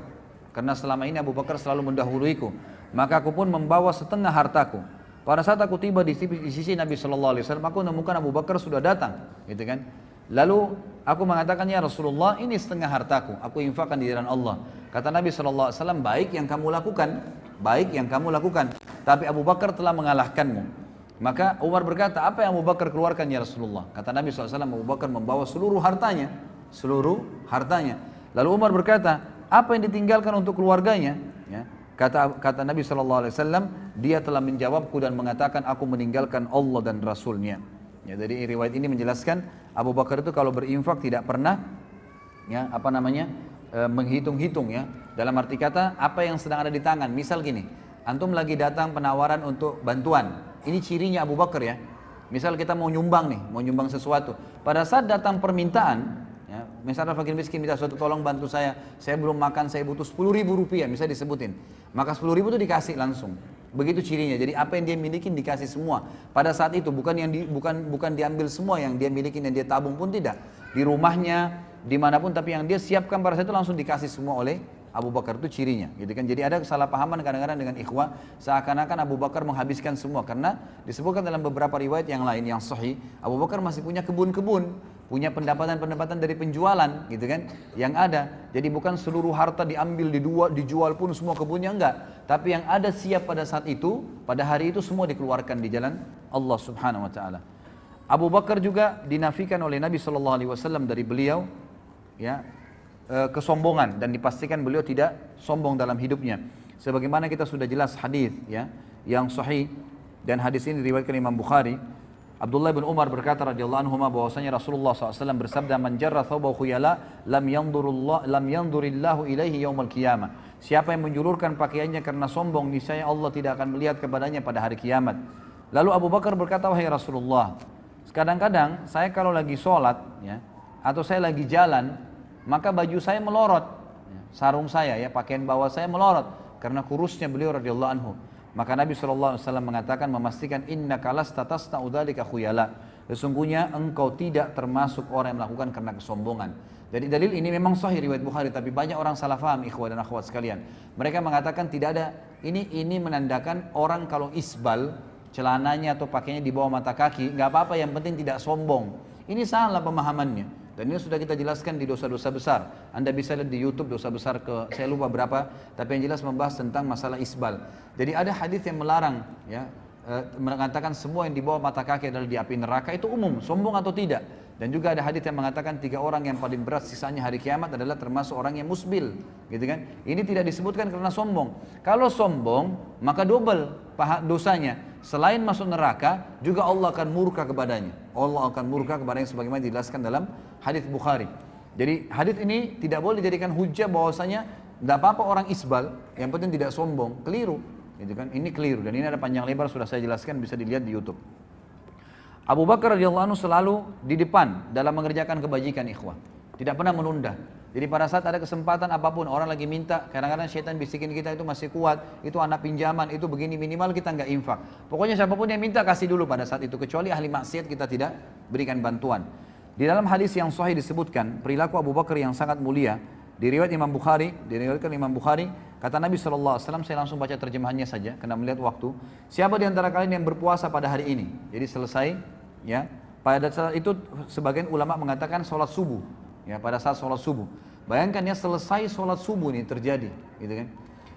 karena selama ini Abu Bakar selalu mendahuluiku. Maka aku pun membawa setengah hartaku. Pada saat aku tiba di sisi Nabi SAW, aku menemukan Abu Bakar sudah datang, gitu kan? Lalu aku mengatakan, ya Rasulullah, ini setengah hartaku, aku infakkan di jalan Allah. Kata Nabi SAW, baik yang kamu lakukan, baik yang kamu lakukan, tapi Abu Bakar telah mengalahkanmu. Maka Umar berkata, apa yang Abu Bakar keluarkan ya Rasulullah? Kata Nabi SAW, Abu Bakar membawa seluruh hartanya. Seluruh hartanya. Lalu Umar berkata, apa yang ditinggalkan untuk keluarganya? Ya, kata Nabi SAW, dia telah menjawabku dan mengatakan, aku meninggalkan Allah dan Rasulnya. Ya, jadi riwayat ini menjelaskan, Abu Bakar itu kalau berinfak tidak pernah, ya, menghitung-hitung ya. Dalam arti kata, apa yang sedang ada di tangan. Misal gini, antum lagi datang penawaran untuk bantuan. Ini cirinya Abu Bakar ya. Misal kita mau nyumbang nih, mau nyumbang sesuatu. Pada saat datang permintaan, ya, misalnya fakir miskin minta sesuatu, tolong bantu saya belum makan, saya butuh 10.000 rupiah, misalnya disebutin. Maka 10.000 itu dikasih langsung. Begitu cirinya. Jadi apa yang dia miliki dikasih semua. Pada saat itu bukan diambil semua yang dia miliki, yang dia tabung pun tidak. Di rumahnya, dimanapun, tapi yang dia siapkan pada saat itu langsung dikasih semua oleh Abu Bakar, itu cirinya, gitu kan? Jadi ada kesalahpahaman kadang-kadang dengan ikhwah, seakan-akan Abu Bakar menghabiskan semua, karena disebutkan dalam beberapa riwayat yang lain yang sahih, Abu Bakar masih punya kebun-kebun, punya pendapatan-pendapatan dari penjualan, gitu kan? Yang ada, jadi bukan seluruh harta diambil, dijual pun semua kebunnya, enggak, tapi yang ada siap pada saat itu, pada hari itu semua dikeluarkan di jalan Allah Subhanahu Wa Taala. Abu Bakar juga dinafikan oleh Nabi Shallallahu Alaihi Wasallam dari beliau, ya, kesombongan, dan dipastikan beliau tidak sombong dalam hidupnya. Sebagaimana kita sudah jelas hadis ya yang sahih, dan hadis ini diriwayatkan Imam Bukhari. Abdullah bin Umar berkata radhiyallahu anhu bahwasanya Rasulullah SAW bersabda, "Man jarra thawbahu khuyala lam yandurillahu ilaihi yaumil qiyamah." Siapa yang menjulurkan pakaiannya karena sombong, niscaya Allah tidak akan melihat kepadanya pada hari kiamat. Lalu Abu Bakar berkata, "Wahai Rasulullah, kadang-kadang saya kalau lagi sholat ya, atau saya lagi jalan, maka baju saya melorot, sarung saya ya, pakaian bawah saya melorot karena kurusnya beliau radhiyallahu anhu." Maka Nabi SAW mengatakan, memastikan, innaka lastatasta udzalika khuyala, sesungguhnya engkau tidak termasuk orang yang melakukan karena kesombongan. Jadi dalil ini memang sahih riwayat Bukhari, tapi banyak orang salah faham ikhwah dan akhwat sekalian. Mereka mengatakan tidak ada, ini menandakan orang kalau isbal celananya atau pakainya di bawah mata kaki nggak apa-apa, yang penting tidak sombong. Ini salah pemahamannya. Dan ini sudah kita jelaskan di dosa-dosa besar. Anda bisa lihat di YouTube dosa besar ke, saya lupa berapa, tapi yang jelas membahas tentang masalah isbal. Jadi ada hadis yang melarang, ya, mengatakan semua yang di bawah mata kaki adalah di api neraka, itu umum, sombong atau tidak. Dan juga ada hadis yang mengatakan 3 orang yang paling berat sisanya hari kiamat adalah termasuk orang yang musbil, gitu kan? Ini tidak disebutkan karena sombong. Kalau sombong, maka double dosanya. Selain masuk neraka, juga Allah akan murka kepadanya. Allah akan murka kepadanya sebagaimana dijelaskan dalam hadis Bukhari. Jadi hadis ini tidak boleh dijadikan hujah bahwasanya tidak apa-apa orang isbal, yang penting tidak sombong. Keliru, gitu kan? Ini keliru, dan ini ada panjang lebar sudah saya jelaskan, bisa dilihat di YouTube. Abu Bakar radhiyallahu anhu selalu di depan dalam mengerjakan kebajikan ikhwah. Tidak pernah menunda. Jadi pada saat ada kesempatan apapun, orang lagi minta, kadang-kadang syaitan bisikin kita, itu masih kuat, itu anak pinjaman, itu begini, minimal kita nggak infak. Pokoknya siapapun yang minta kasih dulu pada saat itu, kecuali ahli maksiat kita tidak berikan bantuan. Di dalam hadis yang sahih disebutkan perilaku Abu Bakar yang sangat mulia, diriwayatkan Imam Bukhari, kata Nabi SAW, saya langsung baca terjemahannya saja karena melihat waktu. Siapa di antara kalian yang berpuasa pada hari ini? Jadi selesai ya. Pada saat itu sebagian ulama mengatakan sholat subuh, ya, pada saat sholat subuh. Bayangkan ya, selesai sholat subuh nih terjadi, gitu kan.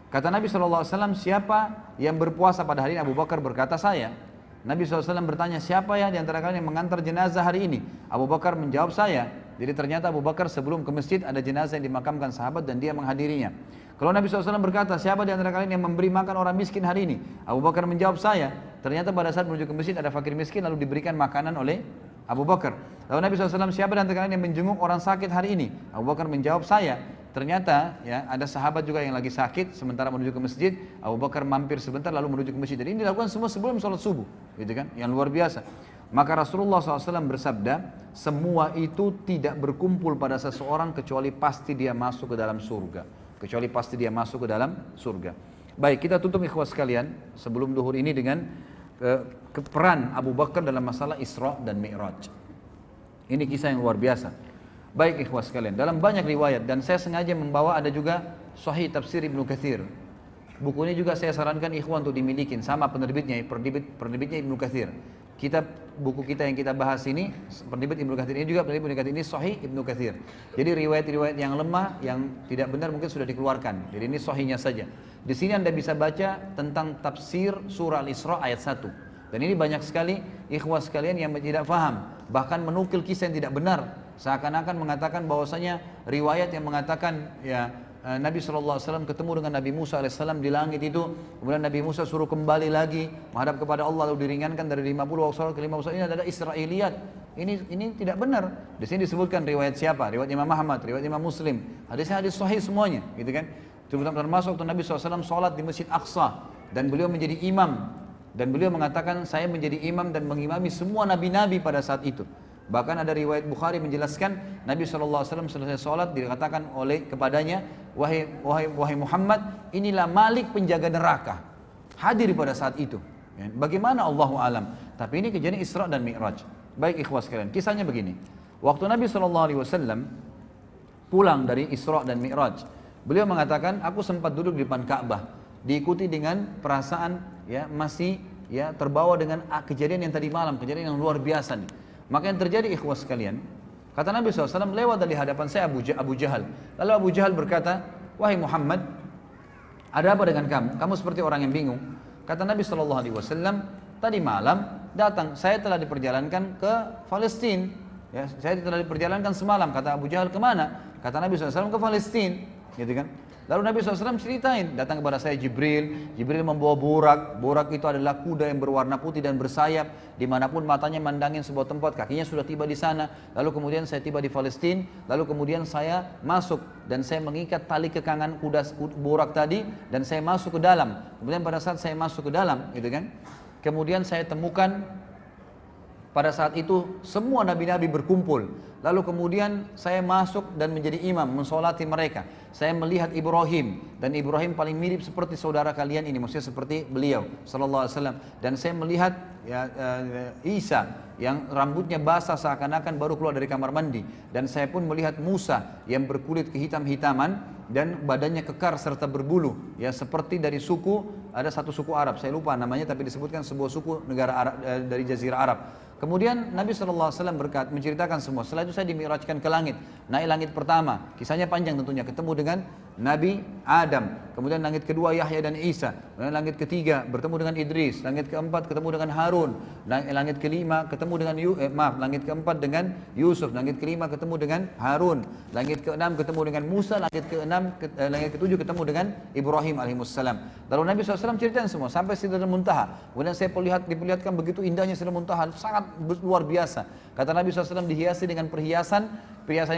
Kata Nabi SAW, siapa yang berpuasa pada hari ini? Abu Bakar berkata, saya. Nabi SAW bertanya, siapa ya di antara kalian yang mengantar jenazah hari ini? Abu Bakar menjawab, saya. Jadi ternyata Abu Bakar sebelum ke masjid ada jenazah yang dimakamkan sahabat dan dia menghadirinya. Kalau Nabi SAW berkata, siapa di antara kalian yang memberi makan orang miskin hari ini? Abu Bakar menjawab, saya. Ternyata pada saat menuju ke masjid ada fakir miskin lalu diberikan makanan oleh Abu Bakar. Lalu Nabi SAW, siapa di antara kalian yang menjenguk orang sakit hari ini? Abu Bakar menjawab, saya. Ternyata ya ada sahabat juga yang lagi sakit sementara menuju ke masjid, Abu Bakar mampir sebentar lalu menuju ke masjid. Jadi ini dilakukan semua sebelum sholat subuh, gitu kan? Yang luar biasa. Maka Rasulullah SAW bersabda, semua itu tidak berkumpul pada seseorang kecuali pasti dia masuk ke dalam surga. Kecuali pasti dia masuk ke dalam surga. Baik, kita tutup ikhwah sekalian sebelum duhur ini dengan peran Abu Bakar dalam masalah Isra dan Mi'raj. Ini kisah yang luar biasa. Baik ikhwas sekalian, dalam banyak riwayat, dan saya sengaja membawa ada juga Sahih Tafsir Ibnu Katsir. Buku ini juga saya sarankan ikhwan untuk dimilikin, sama penerbitnya, penerbitnya Ibnu Katsir. Buku kita yang kita bahas ini, penerbit Ibnu Katsir ini juga, penerbit Ibnu Katsir ini Sahih Ibnu Katsir. Jadi riwayat-riwayat yang lemah, yang tidak benar mungkin sudah dikeluarkan. Jadi ini sahihnya saja. Di sini Anda bisa baca tentang tafsir surah Al-Isra ayat 1. Dan ini banyak sekali ikhwas sekalian yang tidak paham, bahkan menukil kisah yang tidak benar. Seakan-akan mengatakan bahwasanya riwayat yang mengatakan ya Nabi SAW ketemu dengan Nabi Musa AS di langit itu, kemudian Nabi Musa suruh kembali lagi menghadap kepada Allah lalu diringankan dari 50 waktu ke 50. Ini adalah Israiliyat. Ini tidak benar. Di sini disebutkan riwayat siapa? Riwayat Imam Ahmad, riwayat Imam Muslim. Hadisnya hadis sahih semuanya, gitu kan? Termasuk waktu Nabi SAW sholat di Masjid Aqsa dan beliau menjadi imam, dan beliau mengatakan saya menjadi imam dan mengimami semua nabi-nabi pada saat itu. Bahkan ada riwayat Bukhari menjelaskan Nabi SAW selesai sholat dikatakan oleh kepadanya, wahai Muhammad, inilah Malik penjaga neraka hadir pada saat itu. Bagaimana Allahu alam, tapi ini kejadian Isra dan Mi'raj. Baik ikhwas sekalian, kisahnya begini. Waktu Nabi SAW pulang dari Isra dan Mi'raj, beliau mengatakan, aku sempat duduk di depan Ka'bah, diikuti dengan perasaan ya masih ya terbawa dengan kejadian yang tadi malam, kejadian yang luar biasa nih. Maka yang terjadi ikhwas sekalian, kata Nabi SAW, lewat dari hadapan saya Abu Jahal. Lalu Abu Jahal berkata, wahai Muhammad, ada apa dengan kamu? Kamu seperti orang yang bingung. Kata Nabi SAW, tadi malam datang, saya telah diperjalankan ke Palestina. Ya, saya telah diperjalankan semalam. Kata Abu Jahal, kemana? Kata Nabi SAW, ke Palestina. Gitu kan? Lalu Nabi SAW ceritain, datang kepada saya Jibril membawa borak itu adalah kuda yang berwarna putih dan bersayap, dimanapun matanya mandangin sebuah tempat, kakinya sudah tiba di sana. Lalu kemudian saya tiba di Palestina, lalu kemudian saya masuk dan saya mengikat tali kekangan kuda borak tadi dan saya masuk ke dalam. Kemudian pada saat saya masuk ke dalam, gitu kan, kemudian saya temukan pada saat itu semua nabi-nabi berkumpul. Lalu kemudian saya masuk dan menjadi imam, mensolati mereka. Saya melihat Ibrahim, dan Ibrahim paling mirip seperti saudara kalian ini, maksudnya seperti beliau sallallahu alaihi wasallam. Dan saya melihat ya, Isa yang rambutnya basah seakan-akan baru keluar dari kamar mandi. Dan saya pun melihat Musa yang berkulit kehitam-hitaman dan badannya kekar serta berbulu, ya seperti dari suku, ada satu suku Arab, saya lupa namanya, tapi disebutkan sebuah suku negara Arab, dari Jazirah Arab. Kemudian Nabi SAW berkata, menceritakan semua. Setelah itu saya dimirajkan ke langit, naik langit pertama. Kisahnya panjang tentunya, ketemu dengan Nabi Adam. Kemudian langit kedua Yahya dan Isa. Kemudian langit ketiga bertemu dengan Idris. Langit keempat ketemu dengan Harun. Langit kelima ketemu dengan langit keempat dengan Yusuf. Langit kelima ketemu dengan Harun. Langit keenam ketemu dengan Musa. Langit ketujuh ketemu dengan Ibrahim alaihissalam. Lalu Nabi SAW ceritain semua sampai Sidratul Muntaha. Kemudian saya diperlihatkan begitu indahnya Sidratul Muntaha, sangat luar biasa. Kata Nabi SAW dihiasi dengan perhiasan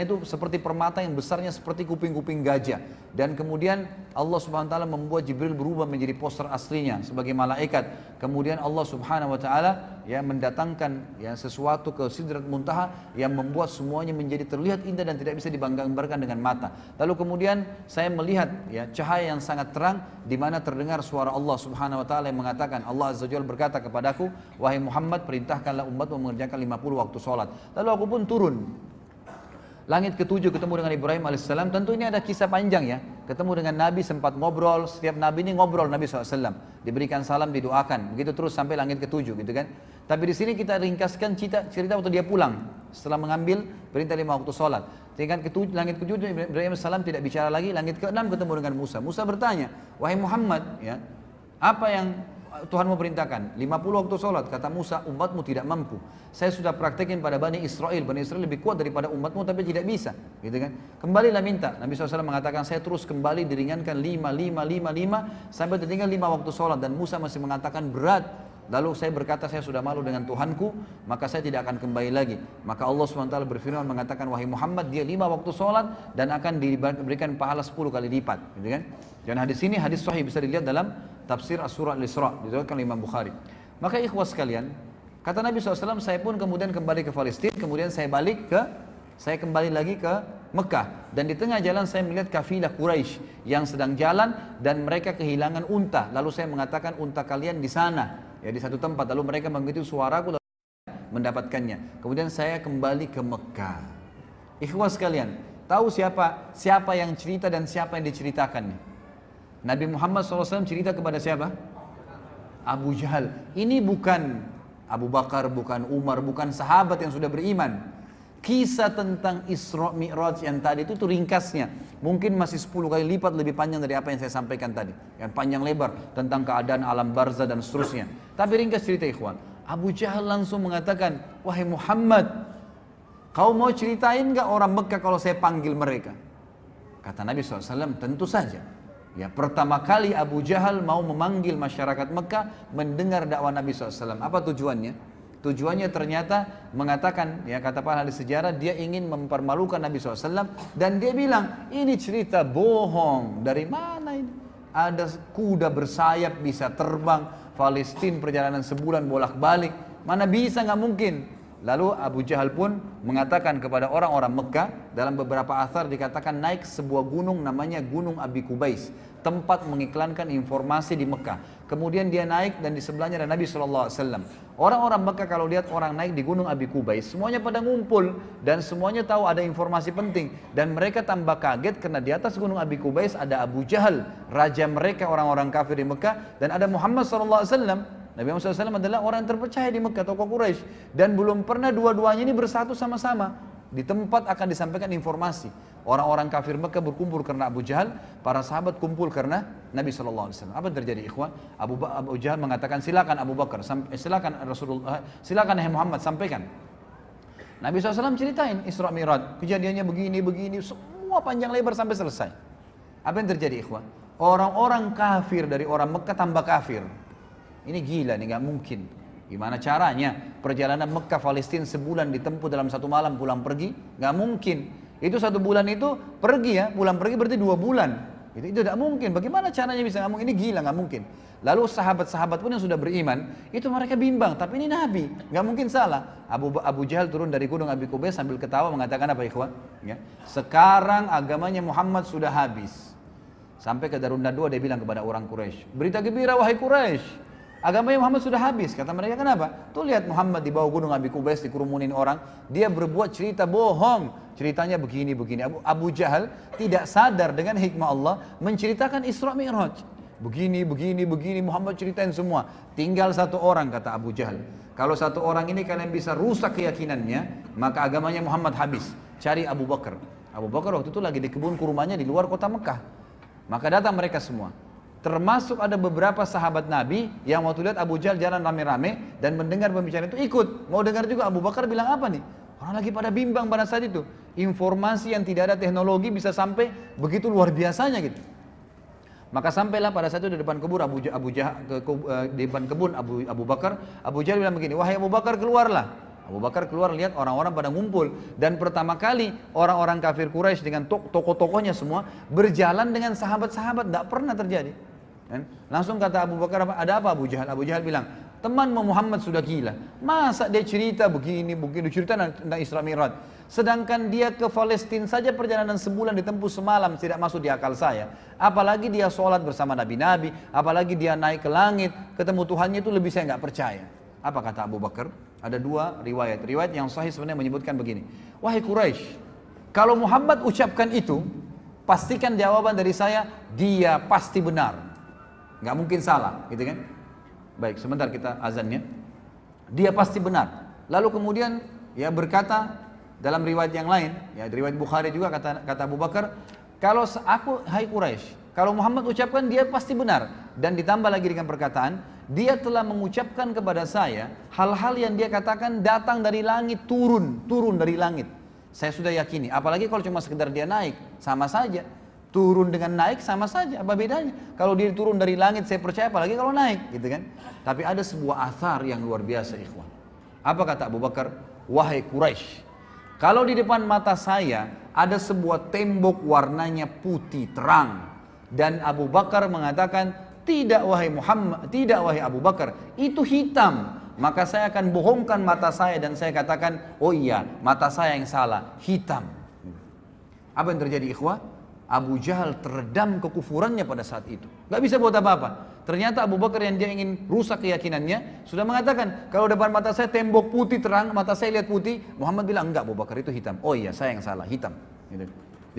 itu seperti permata yang besarnya seperti kuping-kuping gajah. Dan kemudian Allah Subhanahu wa Ta'ala membuat Jibril berubah menjadi poster aslinya sebagai malaikat. Kemudian Allah Subhanahu wa Ta'ala ya mendatangkan ya sesuatu ke Sidratul Muntaha yang membuat semuanya menjadi terlihat indah dan tidak bisa dibangga-banggakan dengan mata. Lalu kemudian saya melihat ya cahaya yang sangat terang, di mana terdengar suara Allah Subhanahu wa Ta'ala yang mengatakan, Allah Azza wa Jalla berkata kepadaku, wahai Muhammad, perintahkanlah umatmu mengerjakan 50 waktu sholat. Lalu aku pun turun. langit ketujuh ketemu dengan Ibrahim alaihissalam. Tentu ini ada kisah panjang ya. Ketemu dengan Nabi, sempat ngobrol. Setiap Nabi ini ngobrol Nabi SAW. Diberikan salam, didoakan. Begitu terus sampai langit ketujuh gitu kan. Tapi di sini kita ringkaskan cerita waktu dia pulang. Setelah mengambil perintah 5 waktu sholat. Langit ketujuh Ibrahim alaihissalam tidak bicara lagi. Langit keenam ketemu dengan Musa. Musa bertanya, wahai Muhammad ya, apa yang Tuhan memerintahkan 50 waktu sholat? Kata Musa, umatmu tidak mampu. Saya sudah praktekin pada Bani Israel. Bani Israel lebih kuat daripada umatmu tapi tidak bisa gitu kan. Kembalilah minta. Nabi SAW mengatakan saya terus kembali diringankan 5 sampai tertinggal 5 waktu sholat. Dan Musa masih mengatakan berat. Lalu saya berkata saya sudah malu dengan Tuhanku, maka saya tidak akan kembali lagi. Maka Allah SWT berfirman mengatakan, wahai Muhammad, dia 5 waktu sholat dan akan diberikan pahala 10 kali lipat gitu kan. Dan hadis ini hadis sahih, bisa dilihat dalam tafsir As-Surah Al-Isra, diriwayatkan oleh Imam Bukhari. Maka ikhwah sekalian, kata Nabi SAW, saya pun kemudian kembali ke Palestina, kemudian saya kembali lagi ke Mekah. Dan di tengah jalan saya melihat kafilah Quraisy yang sedang jalan dan mereka kehilangan unta. Lalu saya mengatakan unta kalian di sana, ya di satu tempat. Lalu mereka mengikuti suaraku lalu mendapatkannya. Kemudian saya kembali ke Mekah. Ikhwah sekalian, tahu siapa yang cerita dan siapa yang diceritakannya? Nabi Muhammad SAW cerita kepada siapa? Abu Jahal. Ini bukan Abu Bakar, bukan Umar, bukan sahabat yang sudah beriman. Kisah tentang Isra Mi'raj yang tadi itu ringkasnya. Mungkin masih 10 kali lipat lebih panjang dari apa yang saya sampaikan tadi. Yang panjang lebar tentang keadaan alam barzah dan seterusnya. Tapi ringkas cerita ikhwan. Abu Jahal langsung mengatakan, wahai Muhammad, kau mau ceritain gak orang Mekah kalau saya panggil mereka? Kata Nabi SAW, tentu saja. Ya, pertama kali Abu Jahal mau memanggil masyarakat Mekah mendengar dakwah Nabi SAW. Apa tujuannya? Tujuannya ternyata mengatakan, ya kata para ahli sejarah, dia ingin mempermalukan Nabi SAW. Dan dia bilang, ini cerita bohong. Dari mana ini? Ada kuda bersayap bisa terbang, Palestina perjalanan sebulan bolak-balik. Mana bisa, nggak mungkin. Lalu Abu Jahal pun mengatakan kepada orang-orang Mekah, dalam beberapa athar dikatakan naik sebuah gunung namanya Gunung Abi Kubais, tempat mengiklankan informasi di Mekah. Kemudian dia naik dan di sebelahnya ada Nabi SAW. Orang-orang Mekah kalau lihat orang naik di Gunung Abi Kubais, semuanya pada ngumpul dan semuanya tahu ada informasi penting. Dan mereka tambah kaget karena di atas Gunung Abi Kubais ada Abu Jahal, raja mereka orang-orang kafir di Mekah, dan ada Muhammad SAW. Nabi Muhammad SAW adalah orang yang terpercaya di Mekah, tokoh Quraisy, dan belum pernah dua-duanya ini bersatu sama-sama. Di tempat akan disampaikan informasi. Orang-orang kafir Mekah berkumpul karena Abu Jahal, para sahabat kumpul karena Nabi SAW. Apa yang terjadi ikhwan? Abu Jahal mengatakan, silakan Abu Bakar, silakan Rasulullah, silakan Muhammad, sampaikan. Nabi SAW ceritain Isra Mi'raj, kejadiannya begini, semua panjang lebar sampai selesai. Apa yang terjadi ikhwan? Orang-orang kafir dari orang Mekah tambah kafir. Ini gila, ini gak mungkin. Gimana caranya? Perjalanan Mekah Palestina sebulan ditempuh dalam satu malam, pulang pergi? Gak mungkin. Itu satu bulan itu pergi ya, pulang pergi berarti 2 bulan. Itu tidak mungkin. Bagaimana caranya bisa? Gak mungkin. Ini gila, gak mungkin. Lalu sahabat-sahabat pun yang sudah beriman, itu mereka bimbang. Tapi ini Nabi, gak mungkin salah. Abu Jahal turun dari Gunung Abi Kubais sambil ketawa mengatakan apa ikhwan? Ya. Sekarang agamanya Muhammad sudah habis. Sampai ke Darun Nadwa dia bilang kepada orang Quraisy, berita gembira wahai Quraisy, agamanya Muhammad sudah habis. Kata mereka, kenapa? Tuh lihat Muhammad di bawah Gunung Abi Kubais dikerumunin orang. Dia berbuat cerita bohong. Ceritanya begini. Abu Jahal tidak sadar dengan hikmah Allah menceritakan Isra Mi'raj. Begini. Muhammad ceritain semua. Tinggal satu orang, kata Abu Jahal. Kalau satu orang ini kalian bisa rusak keyakinannya, maka agamanya Muhammad habis. Cari Abu Bakar. Abu Bakar waktu itu lagi di kebun kurmanya di luar kota Mekah. Maka datang mereka semua. Termasuk ada beberapa sahabat Nabi yang waktu lihat Abu Jahal jalan rame-rame dan mendengar pembicaraan itu ikut. Mau dengar juga Abu Bakar bilang apa nih? Orang lagi pada bimbang pada saat itu. Informasi yang tidak ada teknologi bisa sampai begitu luar biasanya gitu. Maka sampailah pada saat itu di depan kebun Abu Bakar. Abu Jahal bilang begini, wahai Abu Bakar, keluarlah. Abu Bakar keluar, lihat orang-orang pada ngumpul. Dan pertama kali orang-orang kafir Quraisy dengan tokoh-tokohnya semua berjalan dengan sahabat-sahabat. Tidak pernah terjadi. Langsung kata Abu Bakar, ada apa Abu Jahal? Abu Jahal bilang, teman Muhammad sudah gila. Masa dia cerita begini, cerita tentang Isra Mi'raj. Sedangkan dia ke Palestina saja perjalanan sebulan ditempuh semalam, tidak masuk di akal saya. Apalagi dia sholat bersama Nabi-Nabi, apalagi dia naik ke langit, ketemu Tuhannya, itu lebih saya nggak percaya. Apa kata Abu Bakar? Ada 2 riwayat. Riwayat yang sahih sebenarnya menyebutkan begini. Wahai Quraisy, Kalau Muhammad ucapkan itu, pastikan jawaban dari saya, dia pasti benar. Nggak mungkin salah, gitu kan? Baik, sebentar kita azannya. Dia pasti benar. Lalu kemudian ya berkata dalam riwayat yang lain, ya riwayat Bukhari juga kata Abu Bakar, kalau aku, hai Quraisy, kalau Muhammad ucapkan dia pasti benar. Dan ditambah lagi dengan perkataan, dia telah mengucapkan kepada saya hal-hal yang dia katakan datang dari langit, turun dari langit. Saya sudah yakini, apalagi kalau cuma sekedar dia naik, sama saja. Turun dengan naik sama saja, apa bedanya? Kalau dia turun dari langit, saya percaya, apalagi kalau naik, gitu kan? Tapi ada sebuah athar yang luar biasa, ikhwan. Apa kata Abu Bakar? Wahai Quraisy, kalau di depan mata saya ada sebuah tembok warnanya putih terang, dan Abu Bakar mengatakan, tidak wahai Muhammad, tidak wahai Abu Bakar, itu hitam. Maka saya akan bohongkan mata saya dan saya katakan, oh iya, mata saya yang salah, hitam. Apa yang terjadi ikhwah? Abu Jahal teredam kekufurannya pada saat itu. Gak bisa buat apa-apa. Ternyata Abu Bakar yang dia ingin rusak keyakinannya, sudah mengatakan, kalau depan mata saya tembok putih terang, mata saya lihat putih. Muhammad bilang, enggak, Abu Bakar itu hitam. Oh iya, saya yang salah, hitam. Gitu.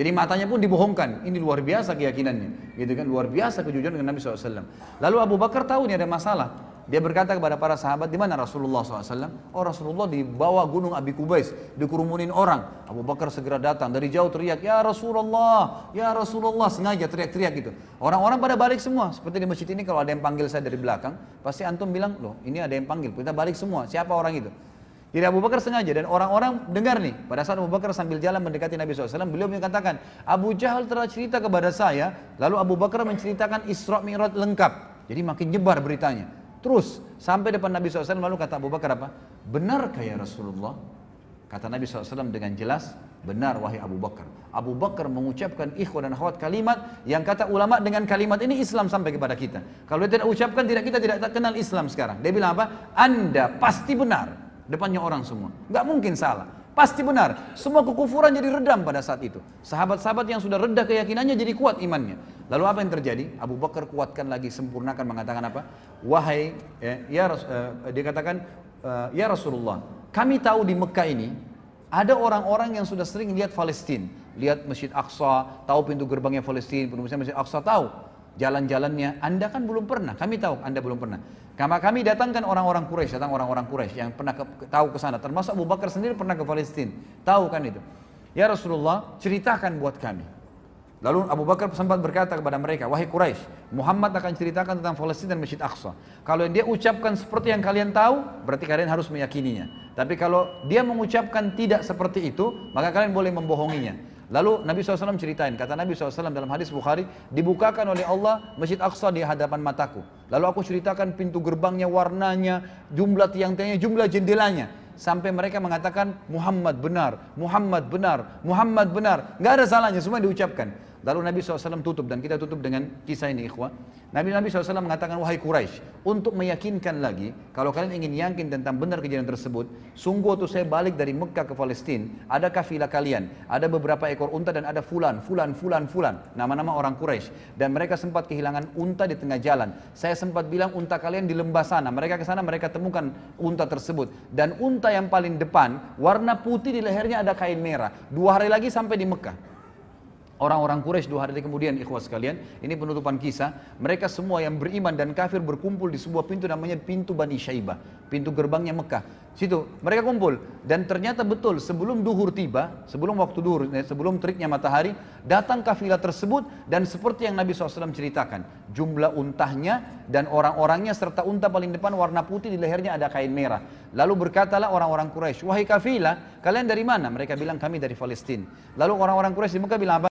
Jadi matanya pun dibohongkan. Ini luar biasa keyakinannya. Gitu kan? Luar biasa kejujuran dengan Nabi SAW. Lalu Abu Bakar tahu ini ada masalah. Dia berkata kepada para sahabat, di mana Rasulullah SAW? Oh, Rasulullah di bawah gunung Abi Kubais, dikurumunin orang. Abu Bakar segera datang, dari jauh teriak, ya Rasulullah, sengaja teriak-teriak gitu. Orang-orang pada balik semua, seperti di masjid ini kalau ada yang panggil saya dari belakang, pasti antum bilang, loh ini ada yang panggil, kita balik semua, siapa orang itu? Jadi Abu Bakar sengaja, dan orang-orang dengar nih, pada saat Abu Bakar sambil jalan mendekati Nabi SAW, beliau mengatakan, Abu Jahal telah cerita kepada saya, lalu Abu Bakar menceritakan Isra Mi'raj lengkap, jadi makin nyebar beritanya. Terus sampai depan Nabi SAW, lalu kata Abu Bakar apa? Benarkah ya Rasulullah? Kata Nabi SAW dengan jelas, benar wahai Abu Bakar. Abu Bakar mengucapkan ikhwan dan akhwat kalimat yang kata ulama, dengan kalimat ini Islam sampai kepada kita. Kalau dia tidak ucapkan, kita tidak kenal Islam sekarang. Dia bilang apa? Anda pasti benar. Depannya orang semua, nggak mungkin salah, pasti benar. Semua kekufuran jadi redam pada saat itu. Sahabat-sahabat yang sudah reda keyakinannya jadi kuat imannya. Lalu apa yang terjadi? Abu Bakar kuatkan lagi, sempurnakan, mengatakan apa? Wahai, dia katakan, ya Rasulullah, kami tahu di Mekah ini ada orang-orang yang sudah sering lihat Palestina, lihat Masjid Aqsa, tahu pintu gerbangnya Palestina, penulisannya Masjid Aqsa, tahu jalan-jalannya. Anda kan belum pernah, kami tahu Anda belum pernah. Kami datangkan orang-orang Quraisy, datang orang-orang Quraisy yang pernah tahu ke sana, termasuk Abu Bakar sendiri pernah ke Palestina, tahu kan itu. Ya Rasulullah, ceritakan buat kami. Lalu Abu Bakar sempat berkata kepada mereka, wahai Quraisy, Muhammad akan ceritakan tentang Palestina dan Masjid Aqsa. Kalau dia ucapkan seperti yang kalian tahu, berarti kalian harus meyakininya. Tapi kalau dia mengucapkan tidak seperti itu, maka kalian boleh membohonginya. Lalu Nabi SAW ceritain, kata Nabi SAW dalam hadis Bukhari, dibukakan oleh Allah Masjid Aqsa di hadapan mataku. Lalu aku ceritakan pintu gerbangnya, warnanya, jumlah tiang-tiangnya, jumlah jendelanya. Sampai mereka mengatakan, Muhammad benar, Muhammad benar, Muhammad benar. Nggak ada salahnya, semua diucapkan. Lalu Nabi SAW tutup, dan kita tutup dengan kisah ini ikhwan. Nabi SAW mengatakan, wahai Quraisy, untuk meyakinkan lagi, kalau kalian ingin yakin tentang benar kejadian tersebut, sungguh waktu saya balik dari Mekah ke Palestina, ada kafilah kalian, ada beberapa ekor unta dan ada fulan, nama-nama orang Quraisy, dan mereka sempat kehilangan unta di tengah jalan. Saya sempat bilang unta kalian di lembah sana, mereka ke sana, mereka temukan unta tersebut, dan unta yang paling depan warna putih, di lehernya ada kain merah. 2 hari lagi sampai di Mekah. Orang-orang Quraisy 2 hari kemudian, ikhwas sekalian, ini penutupan kisah. Mereka semua yang beriman dan kafir berkumpul di sebuah pintu namanya pintu Bani Syaibah, pintu gerbangnya Mekah. Situ mereka kumpul, dan ternyata betul sebelum duhur tiba, sebelum waktu duhur, sebelum teriknya matahari, datang kafilah tersebut, dan seperti yang Nabi SAW ceritakan, jumlah untahnya dan orang-orangnya, serta unta paling depan warna putih, di lehernya ada kain merah. Lalu berkatalah orang-orang Quraisy, wahai kafilah, kalian dari mana? Mereka bilang, kami dari Palestina. Lalu orang-orang Quraisy di Mekah bilang apa?